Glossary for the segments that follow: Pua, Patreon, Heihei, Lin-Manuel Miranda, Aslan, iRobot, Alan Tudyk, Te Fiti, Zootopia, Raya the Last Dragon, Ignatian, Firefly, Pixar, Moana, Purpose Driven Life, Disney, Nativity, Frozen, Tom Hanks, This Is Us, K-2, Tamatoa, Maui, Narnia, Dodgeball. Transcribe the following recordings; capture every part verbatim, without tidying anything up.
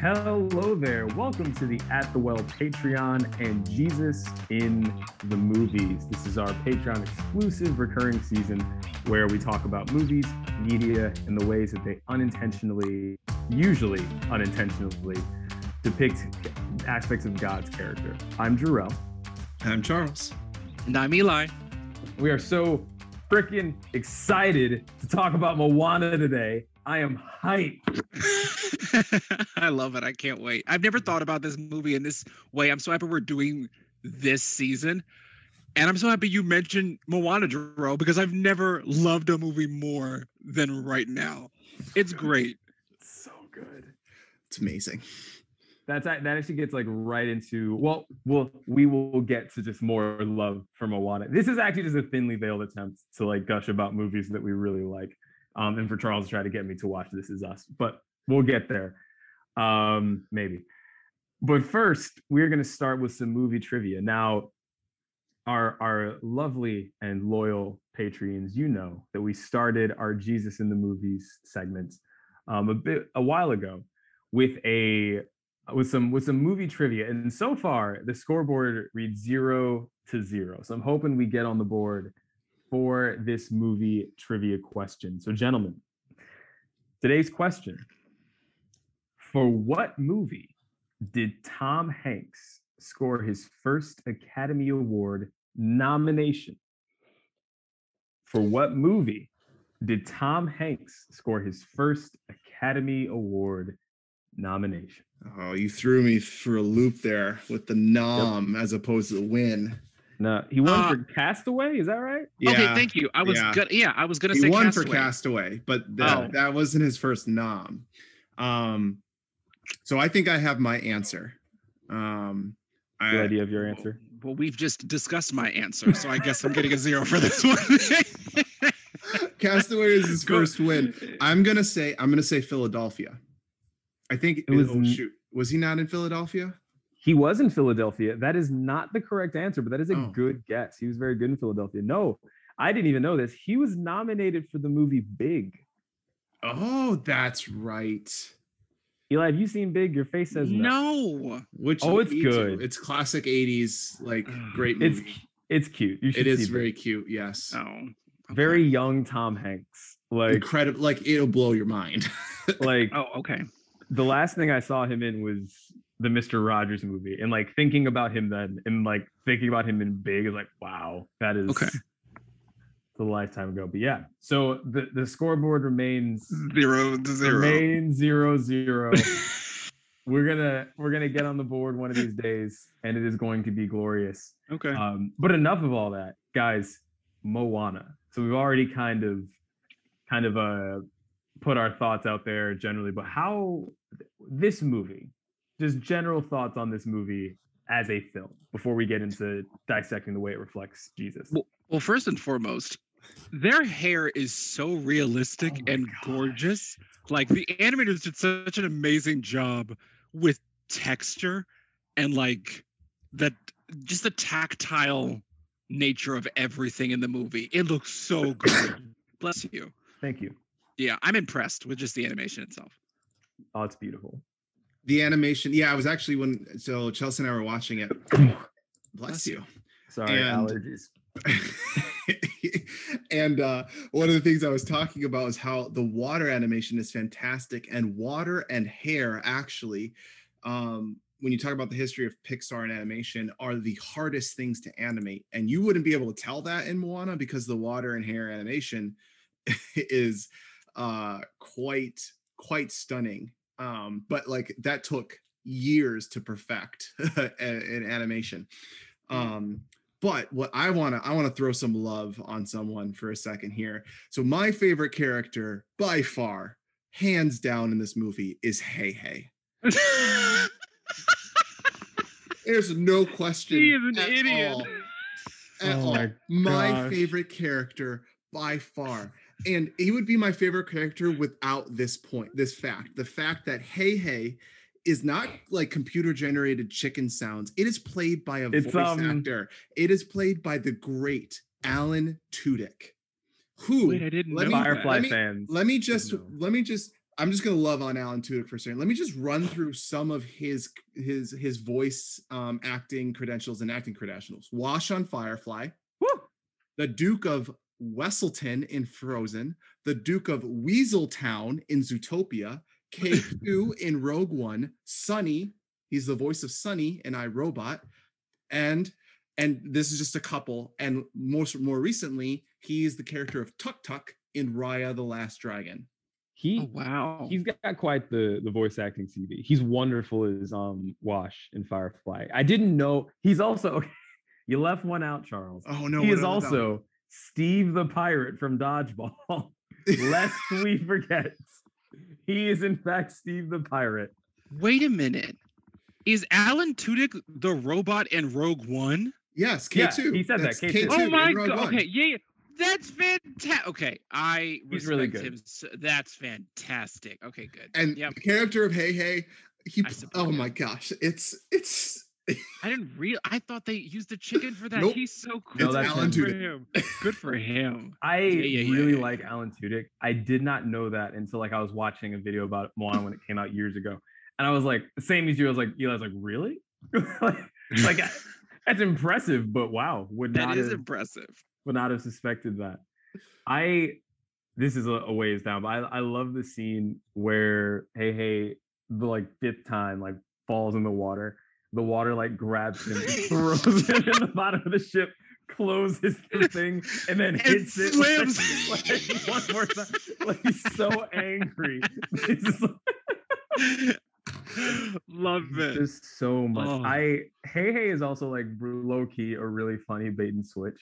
Hello there. Welcome to the At The Well Patreon and Jesus in the Movies. This is our Patreon exclusive recurring season where we talk about movies, media, and the ways that they unintentionally, usually unintentionally, depict aspects of God's character. I'm Jarrell. And I'm Charles. And I'm Eli. We are so freaking excited to talk about Moana today. I am hyped. I love it. I can't wait. I've never thought about this movie in this way. I'm so happy we're doing this season. And I'm so happy you mentioned Moana, Jarrell, because I've never loved a movie more than right now. It's great. It's so good. It's amazing. That's that actually gets like right into, well, we'll we will get to just more love for Moana. This is actually just a thinly veiled attempt to like gush about movies that we really like. Um, and for Charles to try to get me to watch This Is Us, but we'll get there, um, maybe. But first, we're going to start with some movie trivia. Now, our our lovely and loyal Patreons, you know that we started our Jesus in the Movies segment um, a bit a while ago with a with some with some movie trivia, and so far the scoreboard reads zero to zero. So I'm hoping we get on the board for this movie trivia question. So, gentlemen, today's question: for what movie did Tom Hanks score his first Academy Award nomination? For what movie did Tom Hanks score his first Academy Award nomination? Oh, you threw me for a loop there with the nom yep. as opposed to the win. No, he won uh, for Castaway. Is that right? Yeah. Okay, thank you. I was yeah. gonna yeah, I was gonna he say won Castaway. for Castaway, but that, oh. that wasn't his first nom. Um, so I think I have my answer. Um, Good I, idea of your answer. Well, we've just discussed my answer, so I guess I'm getting a zero for this one. Castaway is his first win. I'm gonna say I'm gonna say Philadelphia. I think it was. Oh, shoot, was he not in Philadelphia? He was in Philadelphia. That is not the correct answer, but that is a oh. good guess. He was very good in Philadelphia. No, I didn't even know this. He was nominated for the movie Big. Oh, that's right. Eli, have you seen Big? Your face says no. No. Which oh, it's good. To. It's classic eighties, like great movie. It's, it's cute. You should it see is Big. Very cute. Yes. Oh, okay. Very young Tom Hanks. Like incredible. Like it'll blow your mind. like oh, okay. The last thing I saw him in was the Mister Rogers movie, and like thinking about him then and like thinking about him in Big is like, wow, that is okay. a lifetime ago. But yeah, so the, the scoreboard remains zero to zero. Remains zero zero. we're gonna we're gonna get on the board one of these days, and it is going to be glorious. Okay. Um, but enough of all that, guys. Moana. So we've already kind of kind of uh put our thoughts out there generally, but how this movie. Just general thoughts on this movie as a film before we get into dissecting the way it reflects Jesus. Well, well first and foremost, their hair is so realistic oh and gosh. gorgeous. Like the animators did such an amazing job with texture and like that, just the tactile nature of everything in the movie. It looks so good. Bless you. Thank you. Yeah, I'm impressed with just the animation itself. Oh, it's beautiful. The animation, yeah, I was actually when so Chelsea and I were watching it. Bless you. Sorry, and, allergies. and uh, one of the things I was talking about is how the water animation is fantastic, and water and hair actually, um, when you talk about the history of Pixar and animation, are the hardest things to animate, and you wouldn't be able to tell that in Moana because the water and hair animation is uh, quite quite stunning. Um, but like that took years to perfect in animation. Um, but what I wanna I wanna throw some love on someone for a second here. So my favorite character by far, hands down in this movie, is Heihei. There's no question. He is an at idiot. All, at oh all. My, my favorite character by far. And he would be my favorite character without this point, this fact. The fact that Heihei is not like computer-generated chicken sounds. It is played by a it's, voice um, actor. It is played by the great Alan Tudyk. Who? Wait, I didn't know. Firefly fans. Let me just, let me just I'm just gonna love on Alan Tudyk for a second. Let me just run through some of his his his voice um, acting credentials and acting credentials. Wash on Firefly, woo! The Duke of Wesselton in Frozen, the Duke of Weaseltown in Zootopia, K two in Rogue One, Sonny, he's the voice of Sonny in iRobot, and and this is just a couple. And most more recently, he's the character of Tuk Tuk in Raya the Last Dragon. He oh, wow, he's got quite the, the voice acting C V. He's wonderful as um Wash in Firefly. I didn't know he's also okay, you left one out, Charles. Oh no, he is also about? Steve the Pirate from Dodgeball. Lest we forget. He is in fact Steve the Pirate. Wait a minute. Is Alan Tudyk the robot in Rogue One? Yes, K two. Yeah, he said That's that. K two. K two. Oh my god. One. Okay, yeah. That's fantastic. Okay, I respect He's really good. him. So that's fantastic. Okay, good. And yep. the character of Heihei, he. Oh my gosh, it's it's. I didn't real. I thought they used the chicken for that. Nope. He's so cool. No, that's Alan Tudyk. Good for him. Good for him. I yeah, yeah, really yeah, yeah. like Alan Tudyk. I did not know that until like I was watching a video about Moana when it came out years ago, and I was like, same as you. I was like, Eli, I was like, really? like, like that's impressive. But wow, would that not is have, impressive. Would not have suspected that. I, this is a, a ways down, but I, I love the scene where Heihei, the like fifth time, like falls in the water. The water like grabs him, throws him in the bottom of the ship, closes the thing, and then and hits swims. it like, like, one more time. Like he's so angry. He's like, love it just so much. Oh. I Heihei is also like low key a really funny bait and switch.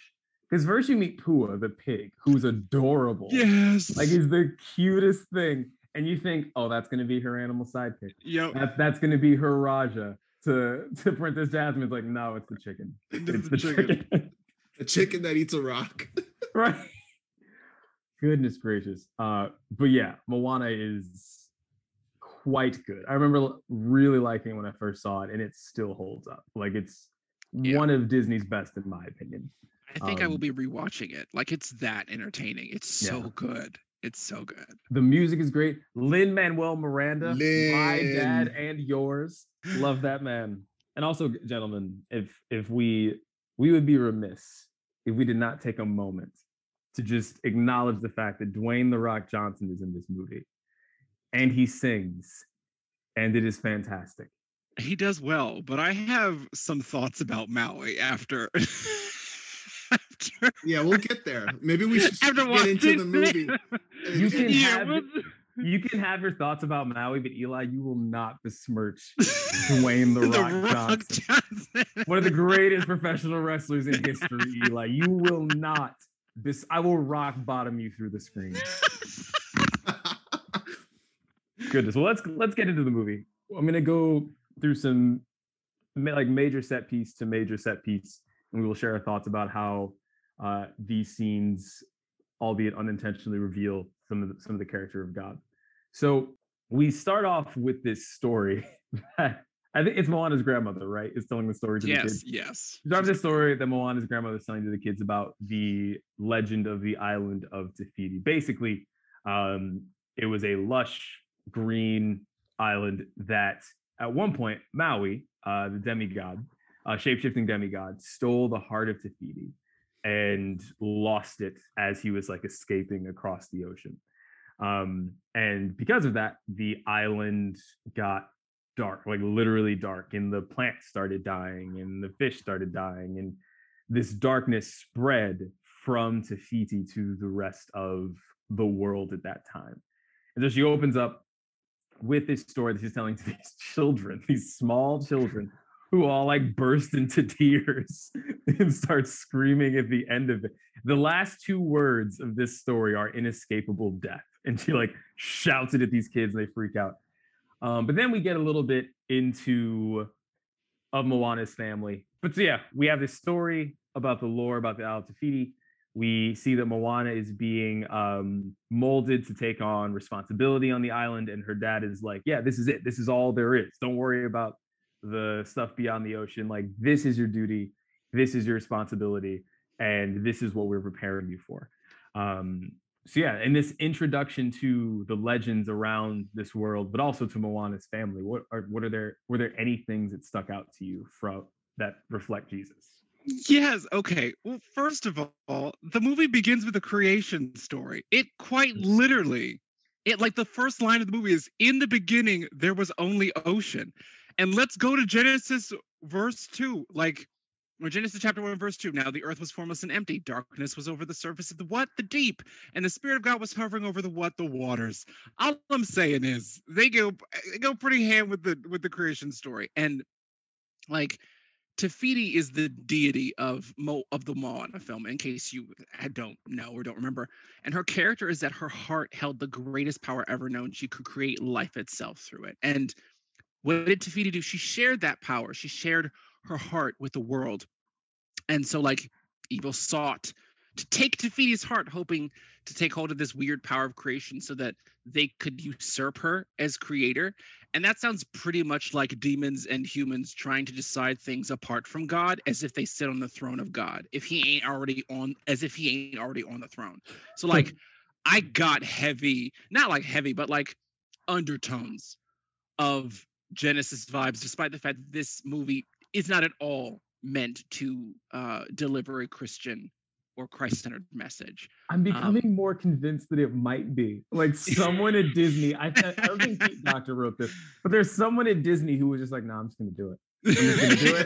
Because first you meet Pua, the pig, who's adorable. Yes. Like, he's the cutest thing. And you think, oh, that's going to be her animal sidekick. Yep. That, that's going to be her Raja to, to Princess Jasmine's like, no, it's the chicken. It's, it's the, the chicken. chicken. The chicken that eats a rock. Right. Goodness gracious. Uh, but yeah, Moana is quite good. I remember really liking it when I first saw it, and it still holds up. Like, it's yeah. one of Disney's best, in my opinion. I think um, I will be rewatching it. Like, it's that entertaining. It's yeah. so good. It's so good. The music is great. Lin-Manuel Miranda, Lin. my dad and yours. Love that man. And also, gentlemen, if if we we would be remiss if we did not take a moment to just acknowledge the fact that Dwayne "The Rock" Johnson is in this movie, and he sings, and it is fantastic. He does well, but I have some thoughts about Maui after. Yeah, we'll get there. Maybe we should After get into the movie. You can, have, you can have your thoughts about Maui, but Eli, you will not besmirch Dwayne the Rock, the Rock Johnson. Johnson. One of the greatest professional wrestlers in history, Eli. You will not. Bes- I will rock bottom you through the screen. Goodness. Well, let's let's get into the movie. I'm gonna go through some like major set piece to major set piece. And we will share our thoughts about how uh, these scenes, albeit unintentionally, reveal some of the, some of the character of God. So we start off with this story. That, I think it's Moana's grandmother, right? Is telling the story to yes, the kids. Yes, yes. We start with the story that Moana's grandmother is telling to the kids about the legend of the island of Te Fiti. Basically, um, it was a lush green island that, at one point, Maui, uh, the demigod, Uh, shape-shifting demigod, stole the heart of Te Fiti and lost it as he was like escaping across the ocean. Um, and because of that, the island got dark, like literally dark, and the plants started dying and the fish started dying. And this darkness spread from Te Fiti to the rest of the world at that time. And so she opens up with this story that she's telling to these children, these small children, who all like burst into tears and start screaming at the end of it. The last two words of this story are inescapable death. And she like shouts it at these kids and they freak out. Um, but then we get a little bit into of Moana's family. But so yeah, we have this story about the lore, about the Isle of Te Fiti. We see that Moana is being um, molded to take on responsibility on the island. And her dad is like, yeah, this is it. This is all there is. Don't worry about the stuff beyond the ocean. Like, this is your duty, this is your responsibility, and this is what we're preparing you for. Um, So yeah, and this introduction to the legends around this world, but also to Moana's family. What are what are there were there any things that stuck out to you from that reflect Jesus? Yes. Okay. Well, first of all, the movie begins with a creation story. It quite literally, it like the first line of the movie is, "In the beginning, there was only ocean." And let's go to Genesis verse two, like or Genesis chapter one, verse two. Now the earth was formless and empty. Darkness was over the surface of the what? The deep. And the Spirit of God was hovering over the what? The waters. All I'm saying is they go they go pretty hand with the with the creation story. And like Te Fiti is the deity of Mo of the Moana film, in case you don't know or don't remember. And her character is that her heart held the greatest power ever known. She could create life itself through it. And what did Te Fiti do? She shared that power. She shared her heart with the world. And so like evil sought to take Te Fiti's heart, hoping to take hold of this weird power of creation so that they could usurp her as creator. And that sounds pretty much like demons and humans trying to decide things apart from God, as if they sit on the throne of God, if he ain't already on, as if he ain't already on the throne. So like I got heavy, not like heavy, but like undertones of Genesis vibes, despite the fact that this movie is not at all meant to uh, deliver a Christian or Christ-centered message. I'm becoming um, more convinced that it might be. Like someone at Disney, I, I don't think Pete Doctor wrote this, but there's someone at Disney who was just like, no, nah, I'm just gonna do it. I'm just gonna do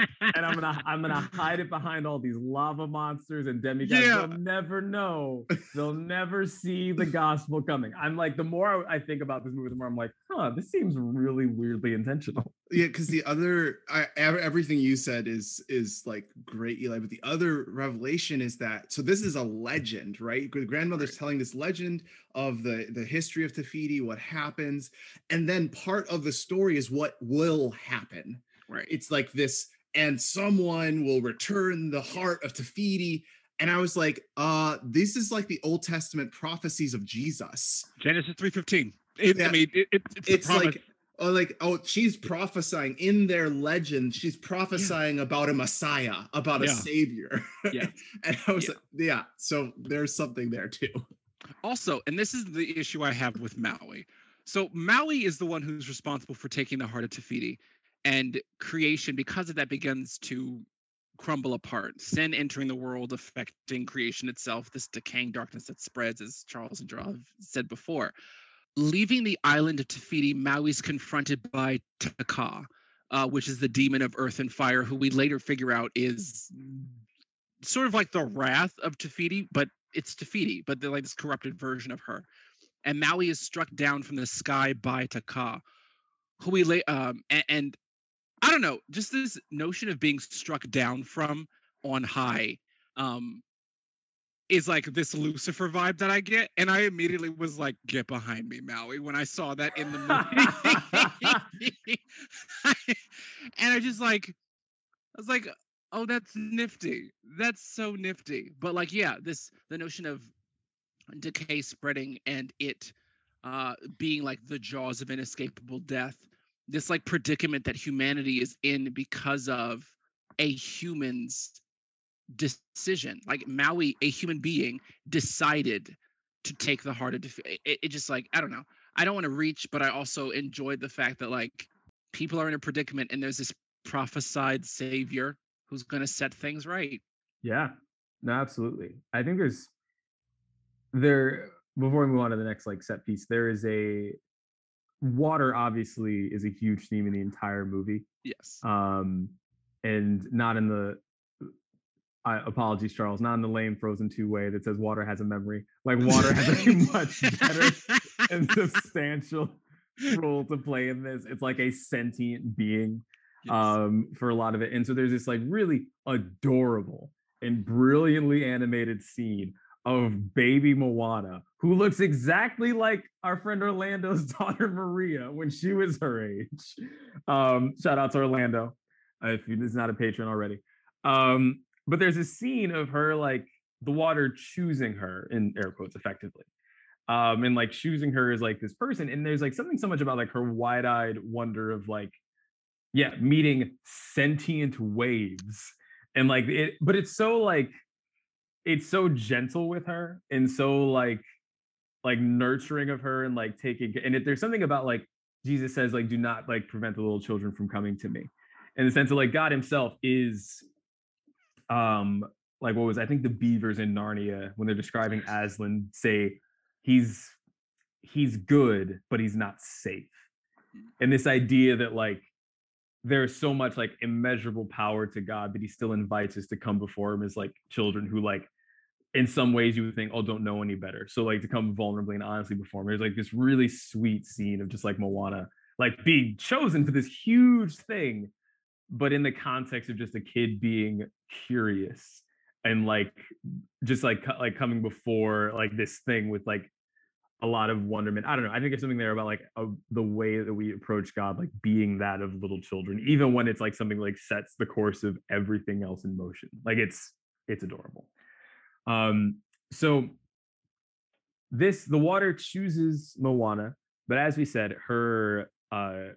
it. And I'm gonna I'm gonna hide it behind all these lava monsters and demigods. Yeah. They'll never know. They'll never see the gospel coming. I'm like, the more I think about this movie, the more I'm like, huh, this seems really weirdly intentional. Yeah, because the other I, everything you said is is like great, Eli. But the other revelation is that, so this is a legend, right? The grandmother's right. telling this legend of the the history of Te Fiti, what happens, and then part of the story is what will happen. Right. It's like this. And someone will return the heart of Te Fiti. And I was like, uh, this is like the Old Testament prophecies of Jesus. Genesis three fifteen. It, yeah. I mean, it, it, it's, it's like, oh, like, oh, she's prophesying in their legend. She's prophesying yeah. about a Messiah, about yeah. a savior. Yeah. And I was yeah. like, yeah. So there's something there too. Also, and this is the issue I have with Maui. So Maui is the one who's responsible for taking the heart of Te Fiti. And creation, because of that, begins to crumble apart. Sin entering the world, affecting creation itself, this decaying darkness that spreads, as Charles and Draw have said before. Leaving the island of Te Fiti, Maui's confronted by Te Kā, uh, which is the demon of earth and fire, who we later figure out is sort of like the wrath of Te Fiti, but it's Te Fiti, but they're like this corrupted version of her. And Maui is struck down from the sky by Te Kā, who we later, um, and, and I don't know, just this notion of being struck down from on high um, is like this Lucifer vibe that I get. And I immediately was like, get behind me, Maui, when I saw that in the movie. And I just like, I was like, oh, that's nifty. That's so nifty. But like, yeah, this, the notion of decay spreading and it uh, being like the jaws of inescapable death. This like predicament that humanity is in because of a human's decision. Like Maui, a human being, decided to take the heart of defeat. It, it just like, I don't know. I don't want to reach, but I also enjoyed the fact that like people are in a predicament and there's this prophesied savior who's going to set things right. Yeah, no, absolutely. I think there's there, before we move on to the next like set piece, there is a, water obviously is a huge theme in the entire movie. Yes. Um, and not in the, I apologies, Charles, not in the lame Frozen two way that says water has a memory. Like water has a much better and substantial role to play in this. It's like a sentient being yes. um, for a lot of it. And so there's this like really adorable and brilliantly animated scene of baby Moana, who looks exactly like our friend Orlando's daughter Maria when she was her age. Um, shout out to Orlando uh, if he's not a patron already. Um, but there's a scene of her, like the water choosing her in air quotes, effectively, um, and like choosing her as like this person. And there's like something so much about like her wide-eyed wonder of like, yeah, meeting sentient waves and like it. But it's so like. it's so gentle with her and so like like nurturing of her and like taking, and if there's something about like Jesus says like do not like prevent the little children from coming to me, in the sense of like God himself is um like what was I think the beavers in Narnia when they're describing Aslan say he's he's good but he's not safe, and this idea that like there's so much like immeasurable power to God that he still invites us to come before him as like children who like in some ways you would think, oh, don't know any better. So like to come vulnerably and honestly before him. There's like this really sweet scene of just like Moana, like being chosen for this huge thing, but in the context of just a kid being curious and like, just like, like coming before like this thing with like a lot of wonderment. I don't know. I think there's something there about like a, the way that we approach God, like being that of little children, even when it's like something like sets the course of everything else in motion. Like it's, it's adorable. Um, so this, the water chooses Moana, but as we said, her, uh,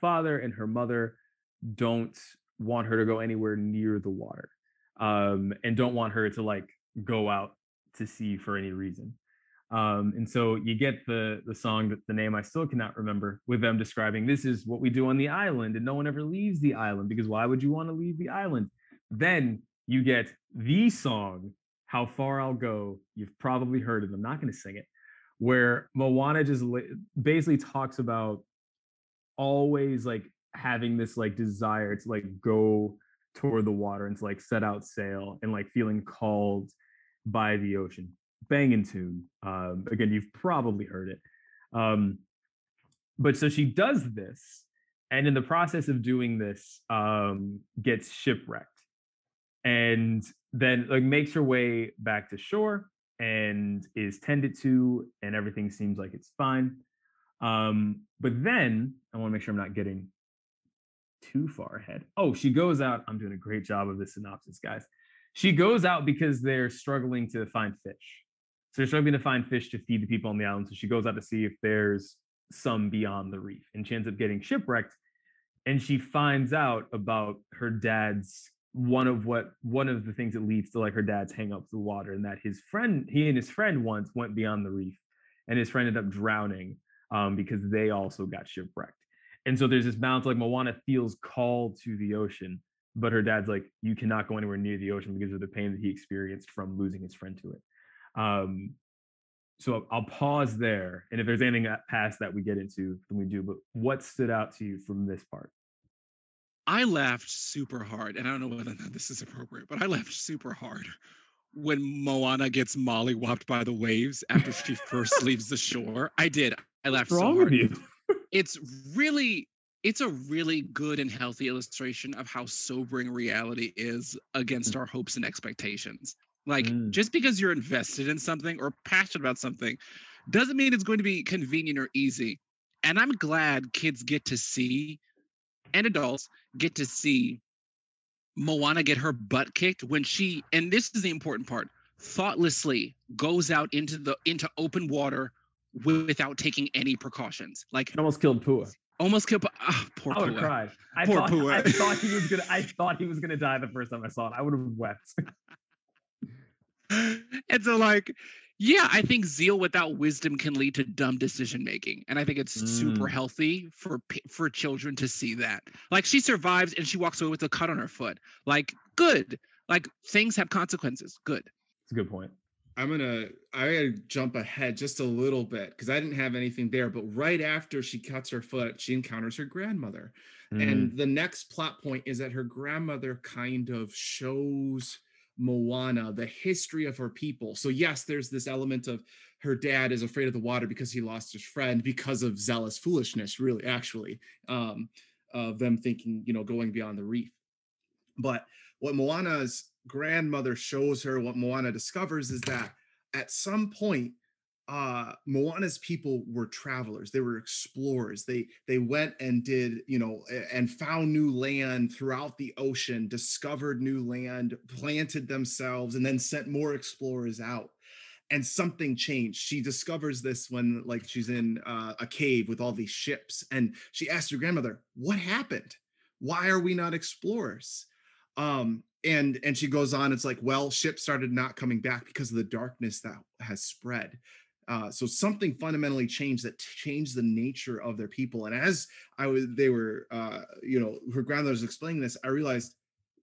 father and her mother don't want her to go anywhere near the water, um, and don't want her to like go out to sea for any reason. Um, and so you get the the song, that the name I still cannot remember, with them describing this is what we do on the island and no one ever leaves the island because why would you want to leave the island? Then you get the song, How Far I'll Go. You've probably heard it. I'm not going to sing it. Where Moana just basically talks about always like having this like desire to like go toward the water and to like set out sail and like feeling called by the ocean. Banging tune. Um, again, you've probably heard it. Um, but so she does this, and in the process of doing this, um, gets shipwrecked, and then like makes her way back to shore and is tended to, and everything seems like it's fine. Um, but then I want to make sure I'm not getting too far ahead. Oh, she goes out. I'm doing a great job of this synopsis, guys. She goes out because they're struggling to find fish. So they're struggling to find fish to feed the people on the island. So she goes out to see if there's some beyond the reef. And she ends up getting shipwrecked. And she finds out about her dad's, one of what one of the things that leads to like her dad's hang up to the water, and that his friend, he and his friend once went beyond the reef. And his friend ended up drowning um, because they also got shipwrecked. And so there's this balance, like Moana feels called to the ocean. But her dad's like, you cannot go anywhere near the ocean because of the pain that he experienced from losing his friend to it. Um, so I'll pause there. And if there's anything past that we get into, then we do. But what stood out to you from this part? I laughed super hard. And I don't know whether or not this is appropriate, but I laughed super hard when Moana gets mollywopped by the waves after she first leaves the shore. I did. I laughed What's so hard. Wrong with you? It's really... It's a really good and healthy illustration of how sobering reality is against our hopes and expectations. Like, mm. just because you're invested in something or passionate about something doesn't mean it's going to be convenient or easy. And I'm glad kids get to see, and adults get to see, Moana get her butt kicked when she, and this is the important part, thoughtlessly goes out into the into open water without taking any precautions. Like, it almost killed Pua. Almost killed. Oh, poor I would Pua. Cry. I poor thought, Pua. I thought he was gonna. I thought he was gonna die the first time I saw it. I would have wept. And so, like, yeah, I think zeal without wisdom can lead to dumb decision making, and I think it's mm. super healthy for for children to see that. Like, she survives and she walks away with a cut on her foot. Like, good. Like, things have consequences. Good. That's a good point. I'm gonna, I gotta jump ahead just a little bit because I didn't have anything there, but right after she cuts her foot, she encounters her grandmother. Mm. And the next plot point is that her grandmother kind of shows Moana the history of her people. So yes, there's this element of her dad is afraid of the water because he lost his friend because of zealous foolishness, really, actually, um, of them thinking, you know, going beyond the reef. But what Moana's grandmother shows her, what Moana discovers, is that at some point uh Moana's people were travelers. They were explorers. They they went and did, you know, and found new land throughout the ocean, discovered new land, planted themselves, and then sent more explorers out. And something changed. She discovers this when, like, she's in uh, a cave with all these ships, and she asks her grandmother, what happened? Why are we not explorers? Um, and and she goes on, it's like, well, ships started not coming back because of the darkness that has spread. Uh, so something fundamentally changed that changed the nature of their people. And as I was, they were, uh, you know, her grandmother was explaining this, I realized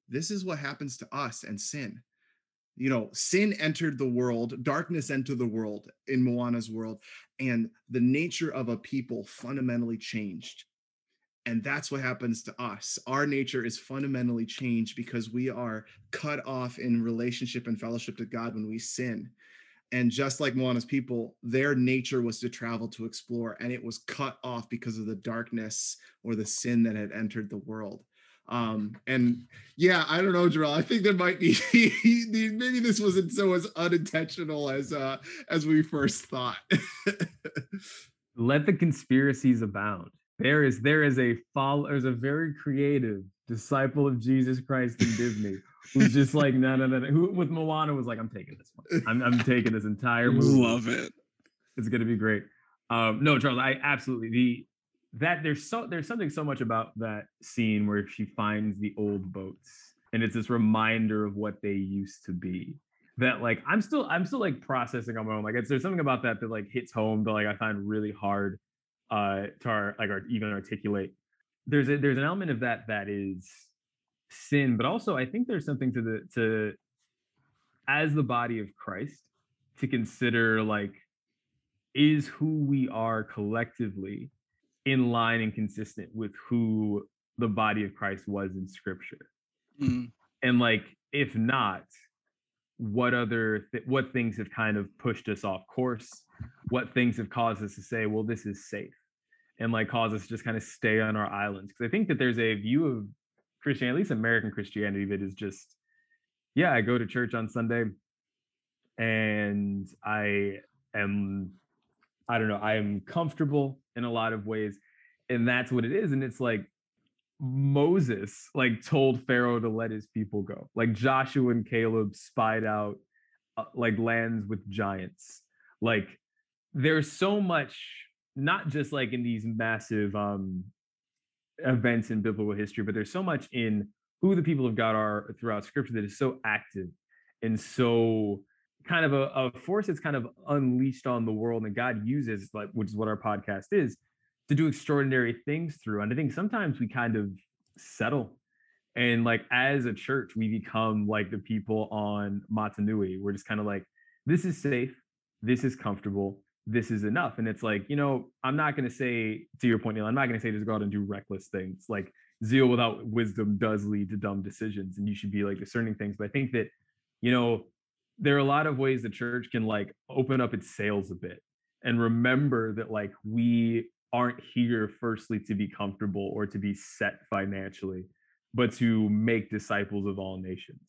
this is what happens to us and sin. You know, sin entered the world, darkness entered the world in Moana's world, and the nature of a people fundamentally changed. And that's what happens to us. Our nature is fundamentally changed because we are cut off in relationship and fellowship to God when we sin. And just like Moana's people, their nature was to travel, to explore, and it was cut off because of the darkness or the sin that had entered the world. Um, and yeah, I don't know, Jarrell, I think there might be, maybe this wasn't so as unintentional as, uh, as we first thought. Let the conspiracies abound. There is, there is a follow, there's a very creative disciple of Jesus Christ in Disney who's just like, no, no, no, no. Who with Moana was like, I'm taking this one. I'm, I'm taking this entire movie. Love it. It's going to be great. Um, no, Charles, I absolutely, the, that there's so there's something so much about that scene where she finds the old boats, and it's this reminder of what they used to be, that like I'm still I'm still like processing on my own. Like it's, there's something about that that like hits home, but like I find really hard uh to like or even articulate. There's a, there's an element of that that is sin, but also I think there's something to the to as the body of Christ to consider, like, is who we are collectively in line and consistent with who the body of Christ was in scripture? Mm-hmm. And like, if not, what other, th- what things have kind of pushed us off course? What things have caused us to say, well, this is safe, and like cause us to just kind of stay on our islands? Because I think that there's a view of Christianity, at least American Christianity, that is just, yeah, I go to church on Sunday and I am, I don't know, I am comfortable in a lot of ways, and that's what it is. And it's like Moses like told Pharaoh to let his people go, like Joshua and Caleb spied out uh, like lands with giants. Like there's so much, not just like in these massive um events in biblical history, but there's so much in who the people of God are throughout scripture that is so active and so kind of a, a force that's kind of unleashed on the world, and God uses, like, which is what our podcast is, to do extraordinary things through. And I think sometimes we kind of settle, and like as a church we become like the people on Matanui. We're just kind of like, this is safe, this is comfortable, this is enough. And it's like, you know, I'm not going to say, to your point, Neil, I'm not going to say just go out and do reckless things. Like zeal without wisdom does lead to dumb decisions, and you should be like discerning things. But I think that, you know, there are a lot of ways the church can like open up its sails a bit and remember that like we aren't here firstly to be comfortable or to be set financially, but to make disciples of all nations.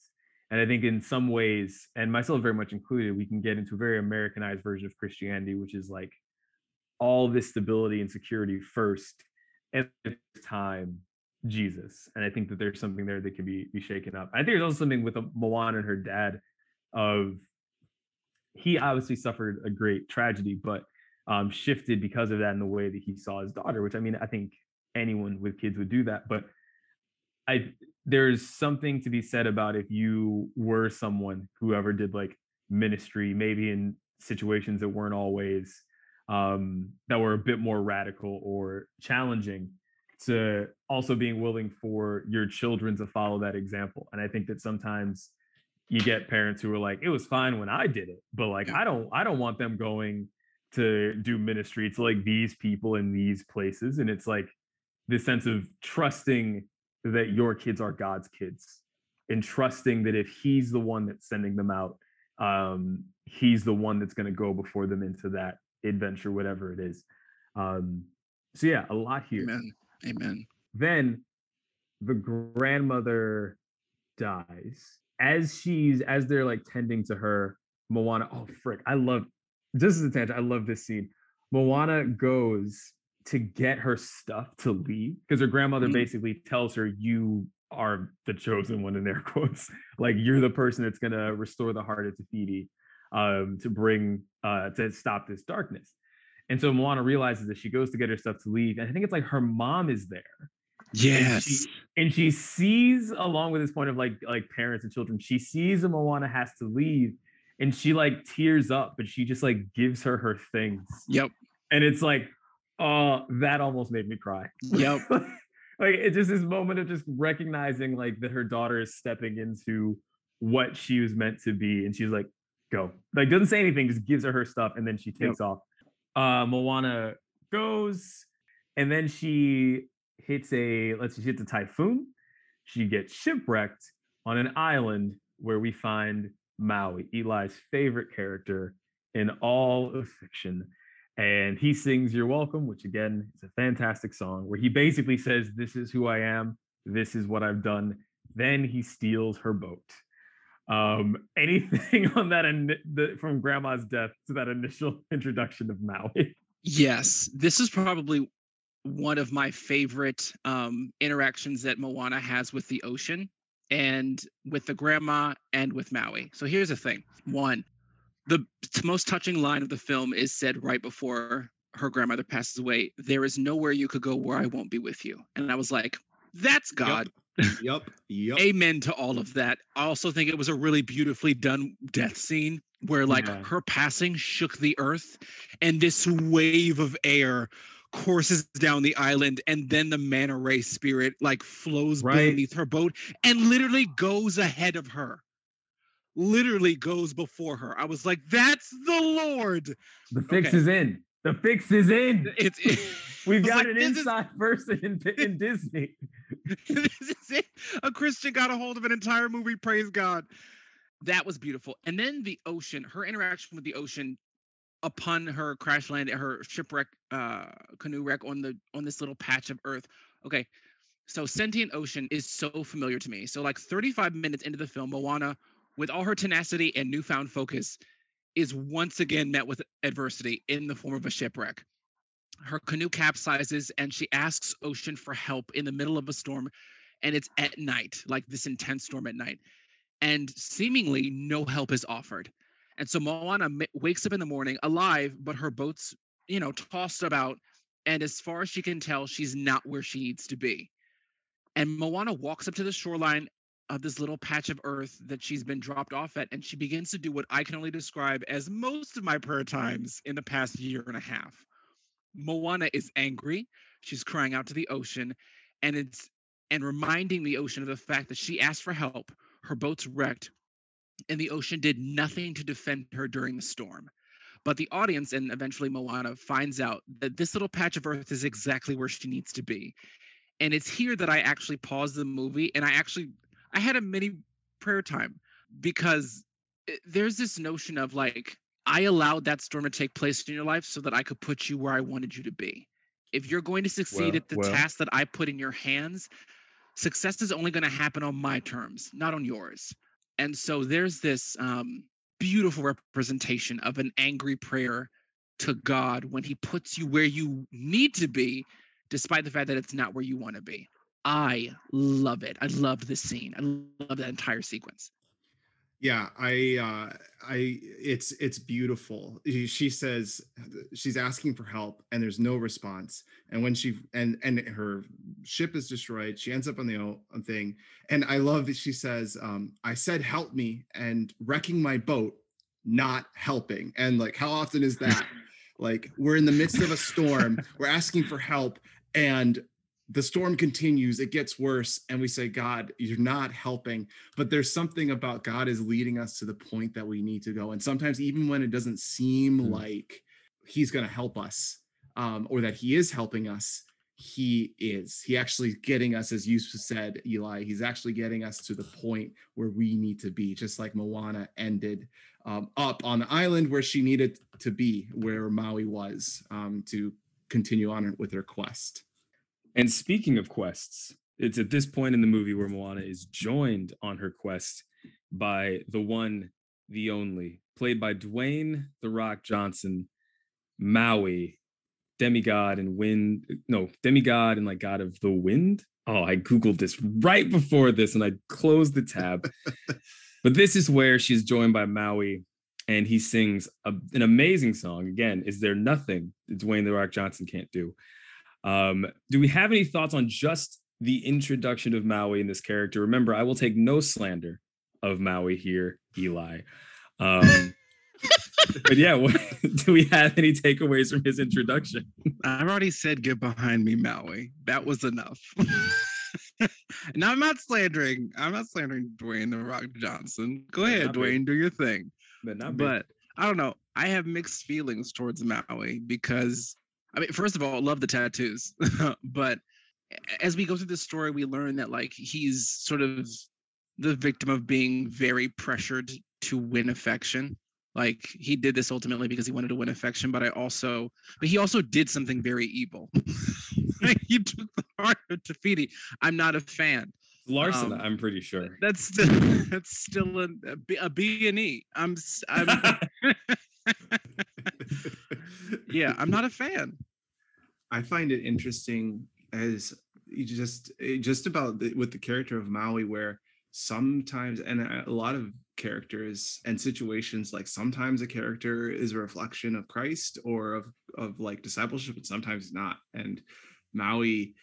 And I think in some ways, and myself very much included, we can get into a very Americanized version of Christianity, which is like all this stability and security first, and at this time, Jesus. And I think that there's something there that can be, be shaken up. I think there's also something with Moana and her dad, of he obviously suffered a great tragedy, but um, shifted because of that in the way that he saw his daughter, which, I mean, I think anyone with kids would do that. But I there's something to be said about if you were someone who ever did like ministry, maybe in situations that weren't always um, that were a bit more radical or challenging, to also being willing for your children to follow that example. And I think that sometimes you get parents who are like, it was fine when I did it, but like, I don't, I don't want them going to do ministry to like these people in these places. And it's like this sense of trusting that your kids are God's kids, and trusting that if he's the one that's sending them out, um, he's the one that's going to go before them into that adventure, whatever it is. Um, so yeah, a lot here. Amen. Amen. Then the grandmother dies. As she's, as they're like tending to her, Moana, oh frick, I love, this is a tangent, I love this scene. Moana goes to get her stuff to leave, because her grandmother mm-hmm. basically tells her, you are the chosen one, in their quotes. Like, you're the person that's going to restore the heart of Te Fiti, um, to bring, uh, to stop this darkness. And so Moana realizes that she goes to get her stuff to leave. And I think it's like her mom is there. Yes. And she, And she sees, along with this point of like like parents and children, she sees that Moana has to leave, and she like tears up, but she just like gives her her things. Yep. And it's like, uh, that almost made me cry. Yep. Like it's just this moment of just recognizing like that her daughter is stepping into what she was meant to be, and she's like, go. Like doesn't say anything, just gives her her stuff, and then she takes yep. off. Uh, Moana goes, and then she hits a let's see, she hits a typhoon. She gets shipwrecked on an island where we find Maui, Eli's favorite character in all of fiction. And he sings You're Welcome, which again is a fantastic song, where he basically says, this is who I am, this is what I've done. Then he steals her boat. Um, anything on that in, the, from Grandma's death to that initial introduction of Maui? Yes, this is probably one of my favorite um, interactions that Moana has with the ocean and with the grandma and with Maui. So here's the thing. One, the most touching line of the film is said right before her grandmother passes away. There is nowhere you could go where I won't be with you. And I was like, that's God. Yep. Yep. Yep. Amen to all of that. I also think it was a really beautifully done death scene where like yeah. her passing shook the earth and this wave of air courses down the island, and then the manta ray spirit like flows right. beneath her boat and literally goes ahead of her. Literally goes before her. I was like, that's the Lord. The fix okay. is in. The fix is in. It's, it, We've got like, an inside is, person in, in Disney. This is it. A Christian got a hold of an entire movie. Praise God. That was beautiful. And then the ocean, her interaction with the ocean upon her crash land, her shipwreck, uh, canoe wreck on the on this little patch of earth. Okay. So sentient ocean is so familiar to me. So like thirty-five minutes into the film, Moana, with all her tenacity and newfound focus, is once again met with adversity in the form of a shipwreck. Her canoe capsizes and she asks ocean for help in the middle of a storm, and it's at night, like this intense storm at night. And seemingly no help is offered. And so Moana m- wakes up in the morning alive, but her boat's, you know, tossed about. And as far as she can tell, she's not where she needs to be. And Moana walks up to the shoreline of this little patch of earth that she's been dropped off at, and she begins to do what I can only describe as most of my prayer times in the past year and a half. Moana is angry. She's crying out to the ocean, and it's and reminding the ocean of the fact that she asked for help, her boat's wrecked, and the ocean did nothing to defend her during the storm. But the audience, and eventually Moana, finds out that this little patch of earth is exactly where she needs to be. And it's here that I actually paused the movie, and I actually I had a mini prayer time, because there's this notion of like, I allowed that storm to take place in your life so that I could put you where I wanted you to be. If you're going to succeed well, at the well. task that I put in your hands, success is only going to happen on my terms, not on yours. And so there's this um, beautiful representation of an angry prayer to God when he puts you where you need to be, despite the fact that it's not where you want to be. I love it. I loved this scene. I love that entire sequence. Yeah, I, uh, I, it's, it's beautiful. She says, she's asking for help, and there's no response. And when she and and her ship is destroyed, she ends up on the old thing. And I love that she says, um, "I said help me, and wrecking my boat, not helping." And like, how often is that? Like, we're in the midst of a storm, we're asking for help, and the storm continues, it gets worse, and we say, God, you're not helping. But there's something about God is leading us to the point that we need to go. And sometimes even when it doesn't seem mm-hmm. like he's going to help us, um, or that he is helping us, he is. He actually getting us, as you said, Eli, he's actually getting us to the point where we need to be, just like Moana ended um, up on the island where she needed to be, where Maui was, um, to continue on with her quest. And speaking of quests, it's at this point in the movie where Moana is joined on her quest by the one, the only, played by Dwayne "The Rock" Johnson, Maui, demigod and wind, no, demigod and like god of the wind. Oh, I Googled this right before this and I closed the tab. But this is where she's joined by Maui, and he sings a, an amazing song. Again, is there nothing Dwayne "The Rock" Johnson can't do? Um, do we have any thoughts on just the introduction of Maui in this character. Remember, I will take no slander of Maui here, Eli. Um, but yeah, what, do we have any takeaways from his introduction? I've already said get behind me, Maui. That was enough. Now I'm not slandering. I'm not slandering Dwayne the Rock Johnson. Go but ahead, Dwayne, me. Do your thing. But not. But me. I don't know. I have mixed feelings towards Maui because, I mean, first of all, I love the tattoos, but as we go through this story, we learn that like he's sort of the victim of being very pressured to win affection. Like he did this ultimately because he wanted to win affection, but I also, but he also did something very evil. Like, he took the heart of Te Fiti. I'm not a fan. Larson, um, I'm pretty sure. That's still that's still a, a B and E. I'm, I'm yeah, I'm not a fan. I find it interesting as you just just about the, with the character of Maui, where sometimes and a lot of characters and situations, like sometimes a character is a reflection of Christ or of of like discipleship, but sometimes not. And Maui,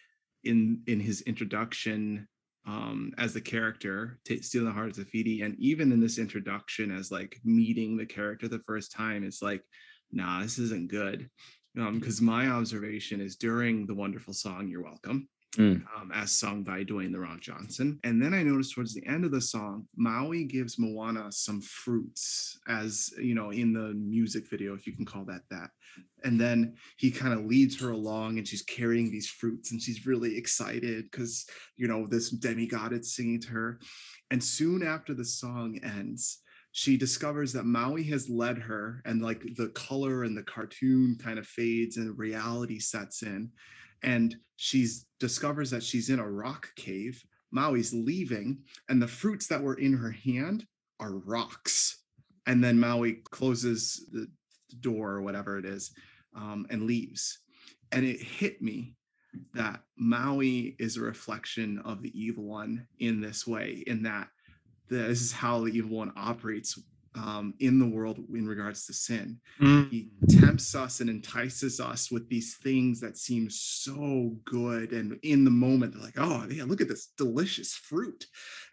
in in his introduction um, as the character, t- stealing the heart of Te Fiti, and even in this introduction as like meeting the character the first time, it's like, nah, this isn't good. Because um, my observation is during the wonderful song, You're Welcome, mm. um, as sung by Dwayne The Rock Johnson. And then I noticed towards the end of the song, Maui gives Moana some fruits, as, you know, in the music video, if you can call that that. And then he kind of leads her along and she's carrying these fruits and she's really excited because, you know, this demigod is singing to her. And soon after the song ends, she discovers that Maui has led her, and like the color and the cartoon kind of fades and reality sets in, and she's discovers that she's in a rock cave. Maui's leaving, and the fruits that were in her hand are rocks. And then Maui closes the door or whatever it is, um, and leaves. And it hit me that Maui is a reflection of the evil one in this way, in that this is how the evil one operates um, in the world in regards to sin. Mm. He tempts us and entices us with these things that seem so good. And in the moment, they're like, oh, yeah, look at this delicious fruit.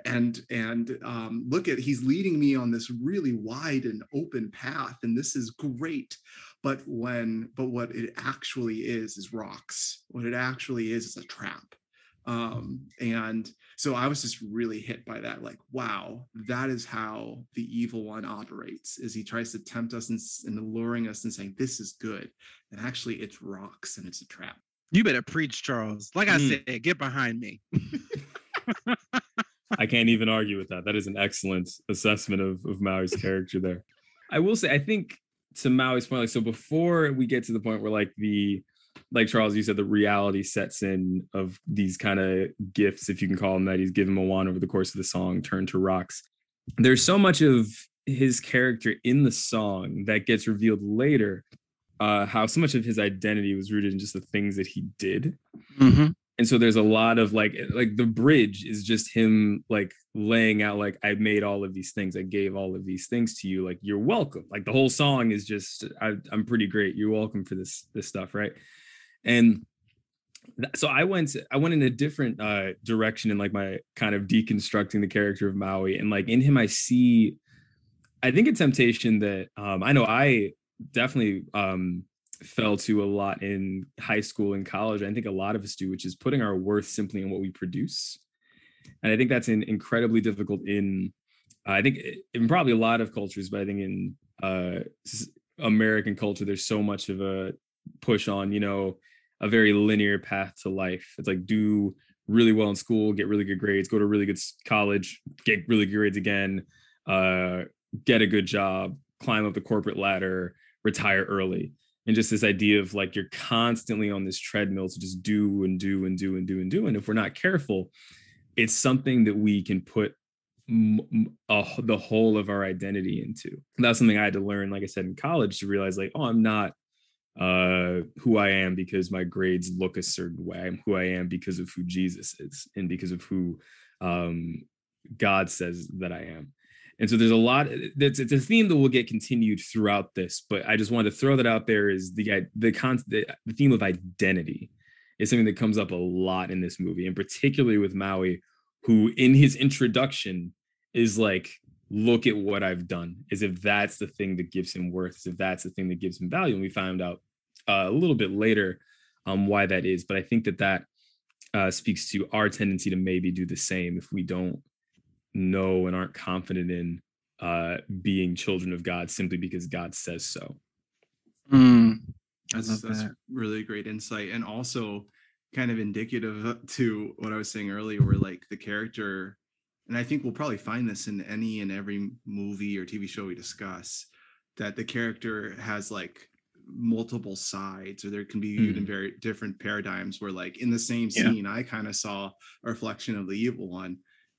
And, and um, look at, he's leading me on this really wide and open path. And this is great. But when, but what it actually is, is rocks. What it actually is, is a trap. Um, and so I was just really hit by that. Like, wow, that is how the evil one operates, is he tries to tempt us and, and alluring us and saying, this is good. And actually it's rocks and it's a trap. You better preach, Charles. Like I mm. said, get behind me. I can't even argue with that. That is an excellent assessment of, of Maui's character there. I will say, I think to Maui's point, like, so before we get to the point where like the, like Charles, you said, the reality sets in of these kind of gifts, if you can call them that, he's given Moana over the course of the song, turn to rocks. There's so much of his character in the song that gets revealed later, uh, how so much of his identity was rooted in just the things that he did. Mm-hmm. And so there's a lot of like, like the bridge is just him like laying out, like, I made all of these things. I gave all of these things to you. Like, you're welcome. Like the whole song is just, I, I'm pretty great. You're welcome for this, this stuff. Right. And th- so I went, I went in a different uh, direction in like my kind of deconstructing the character of Maui. And like in him, I see, I think a temptation that um, I know I definitely um, fell to a lot in high school and college. I think a lot of us do, which is putting our worth simply in what we produce. And I think that's in, incredibly difficult in, uh, I think in probably a lot of cultures, but I think in uh, American culture, there's so much of a push on, you know, a very linear path to life. It's like, do really well in school, get really good grades, go to a really good college, get really good grades again, uh, get a good job, climb up the corporate ladder, retire early. And just this idea of like, you're constantly on this treadmill to just do and do and do and do and do. And if we're not careful, it's something that we can put m- a, the whole of our identity into. And that's something I had to learn, like I said, in college, to realize like, oh, I'm not uh who I am because my grades look a certain way. I'm who I am because of who Jesus is and because of who um God says that I am. And so there's a lot, that's it's a theme that will get continued throughout this, but I just wanted to throw that out there, is the the, con- the the theme of identity is something that comes up a lot in this movie, and particularly with Maui, who in his introduction is like, look at what I've done, as if that's the thing that gives him worth, as if that's the thing that gives him value. And we found out uh, a little bit later um, why that is. But I think that that uh, speaks to our tendency to maybe do the same if we don't know and aren't confident in uh, being children of God simply because God says so. Mm, that's that. that's really great insight. And also kind of indicative to what I was saying earlier, where like the character, and I think we'll probably find this in any and every movie or T V show we discuss, that the character has like multiple sides, or there can be viewed mm. in very different paradigms, where like in the same scene, yeah. I kind of saw a reflection of the evil one.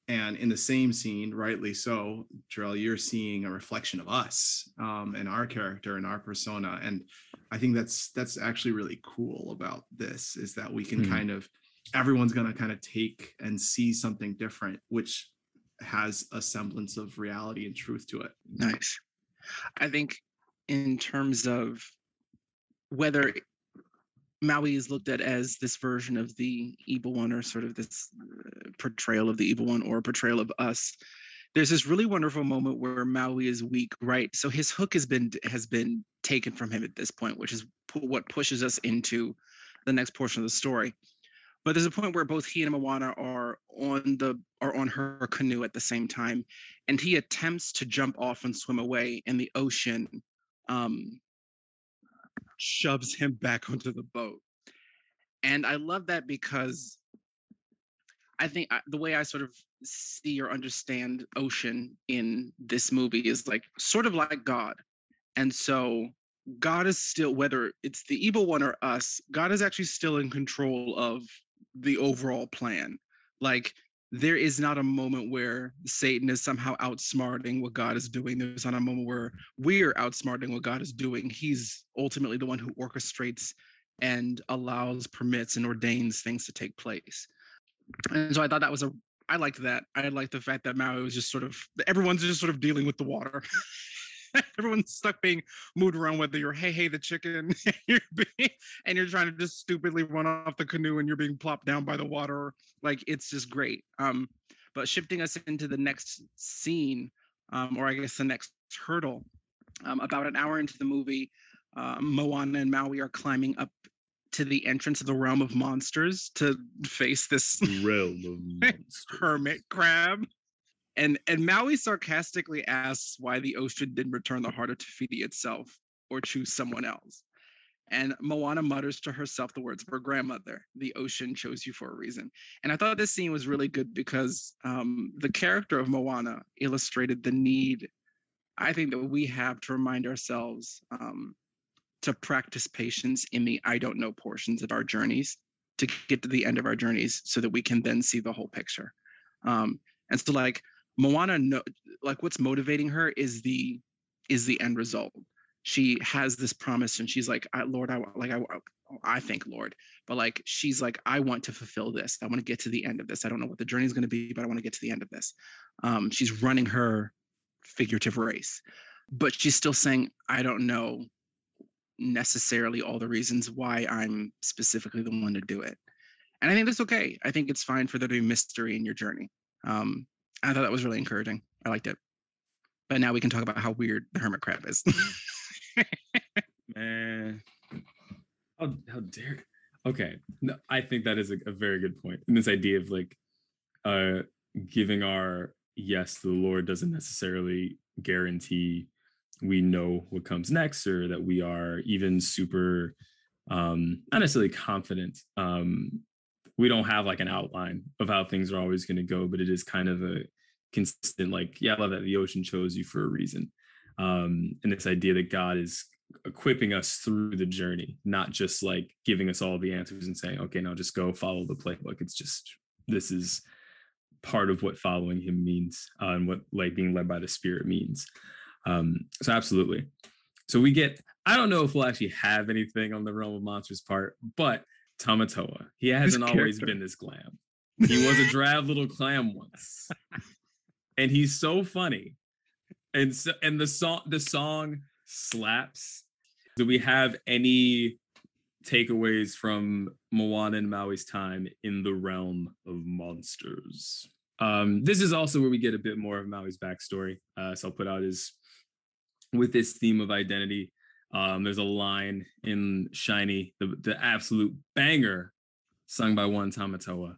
And in the same scene, rightly so, Jarrell, you're seeing a reflection of us um, and our character and our persona. And I think that's that's actually really cool about this, is that we can mm. kind of, everyone's going to kind of take and see something different, which has a semblance of reality and truth to it. Nice. I think in terms of whether Maui is looked at as this version of the evil one, or sort of this portrayal of the evil one, or portrayal of us, there's this really wonderful moment where Maui is weak, right? So his hook has been has been taken from him at this point, which is what pushes us into the next portion of the story. But there's a point where both he and Moana are on the are on her canoe at the same time, and he attempts to jump off and swim away, and the ocean um, shoves him back onto the boat. And I love that, because I think I, the way I sort of see or understand ocean in this movie is like sort of like God. And so God is still, whether it's the evil one or us, God is actually still in control of the overall plan. Like, there is not a moment where Satan is somehow outsmarting what God is doing. There's not a moment where we're outsmarting what God is doing. He's ultimately the one who orchestrates and allows, permits, and ordains things to take place. And so I thought that was a, I liked that. I liked the fact that Maui was just sort of, everyone's just sort of dealing with the water. Everyone's stuck being moved around, whether you're Heihei the chicken and you're, being, and you're trying to just stupidly run off the canoe and you're being plopped down by the water. Like, it's just great. Um, but shifting us into the next scene, um, or I guess the next hurdle, um, about an hour into the movie, uh, Moana and Maui are climbing up to the entrance of the realm of monsters to face this realm of hermit crab. And and Maui sarcastically asks why the ocean didn't return the heart of Te Fiti itself or choose someone else. And Moana mutters to herself the words of her grandmother, "The ocean chose you for a reason." And I thought this scene was really good because um, the character of Moana illustrated the need, I think, that we have to remind ourselves um, to practice patience in the I don't know portions of our journeys, to get to the end of our journeys so that we can then see the whole picture. Um, and so like, Moana, no, like what's motivating her is the is the end result. She has this promise, and she's like, I, "Lord, I like I I thank Lord," but like she's like, "I want to fulfill this. I want to get to the end of this. I don't know what the journey is going to be, but I want to get to the end of this." Um, she's running her figurative race, but she's still saying, "I don't know necessarily all the reasons why I'm specifically the one to do it," and I think that's okay. I think it's fine for there to be mystery in your journey. Um, I thought that was really encouraging. I liked it. But now we can talk about how weird the hermit crab is. Man, how, how dare. Okay, no, I think that is a, a very good point. And this idea of like uh, giving our yes to the Lord doesn't necessarily guarantee we know what comes next, or that we are even super, um, not necessarily confident. Um, we don't have like an outline of how things are always going to go, but it is kind of a consistent, like, yeah, I love that the ocean chose you for a reason. Um, and this idea that God is equipping us through the journey, not just like giving us all the answers and saying, okay, now just go follow the playbook. It's just, this is part of what following him means, uh, and what like being led by the Spirit means. Um, so absolutely. So we get, I don't know if we'll actually have anything on the realm of monsters part, but Tamatoa. He hasn't always been this glam. He was a drab little clam once, and he's so funny. And so, and the song, the song slaps. Do we have any takeaways from Moana and Maui's time in the realm of monsters. Um, this is also where we get a bit more of Maui's backstory. Uh, so I'll put out his, with this theme of identity, um, there's a line in Shiny, the, the absolute banger sung by one Tamatoa,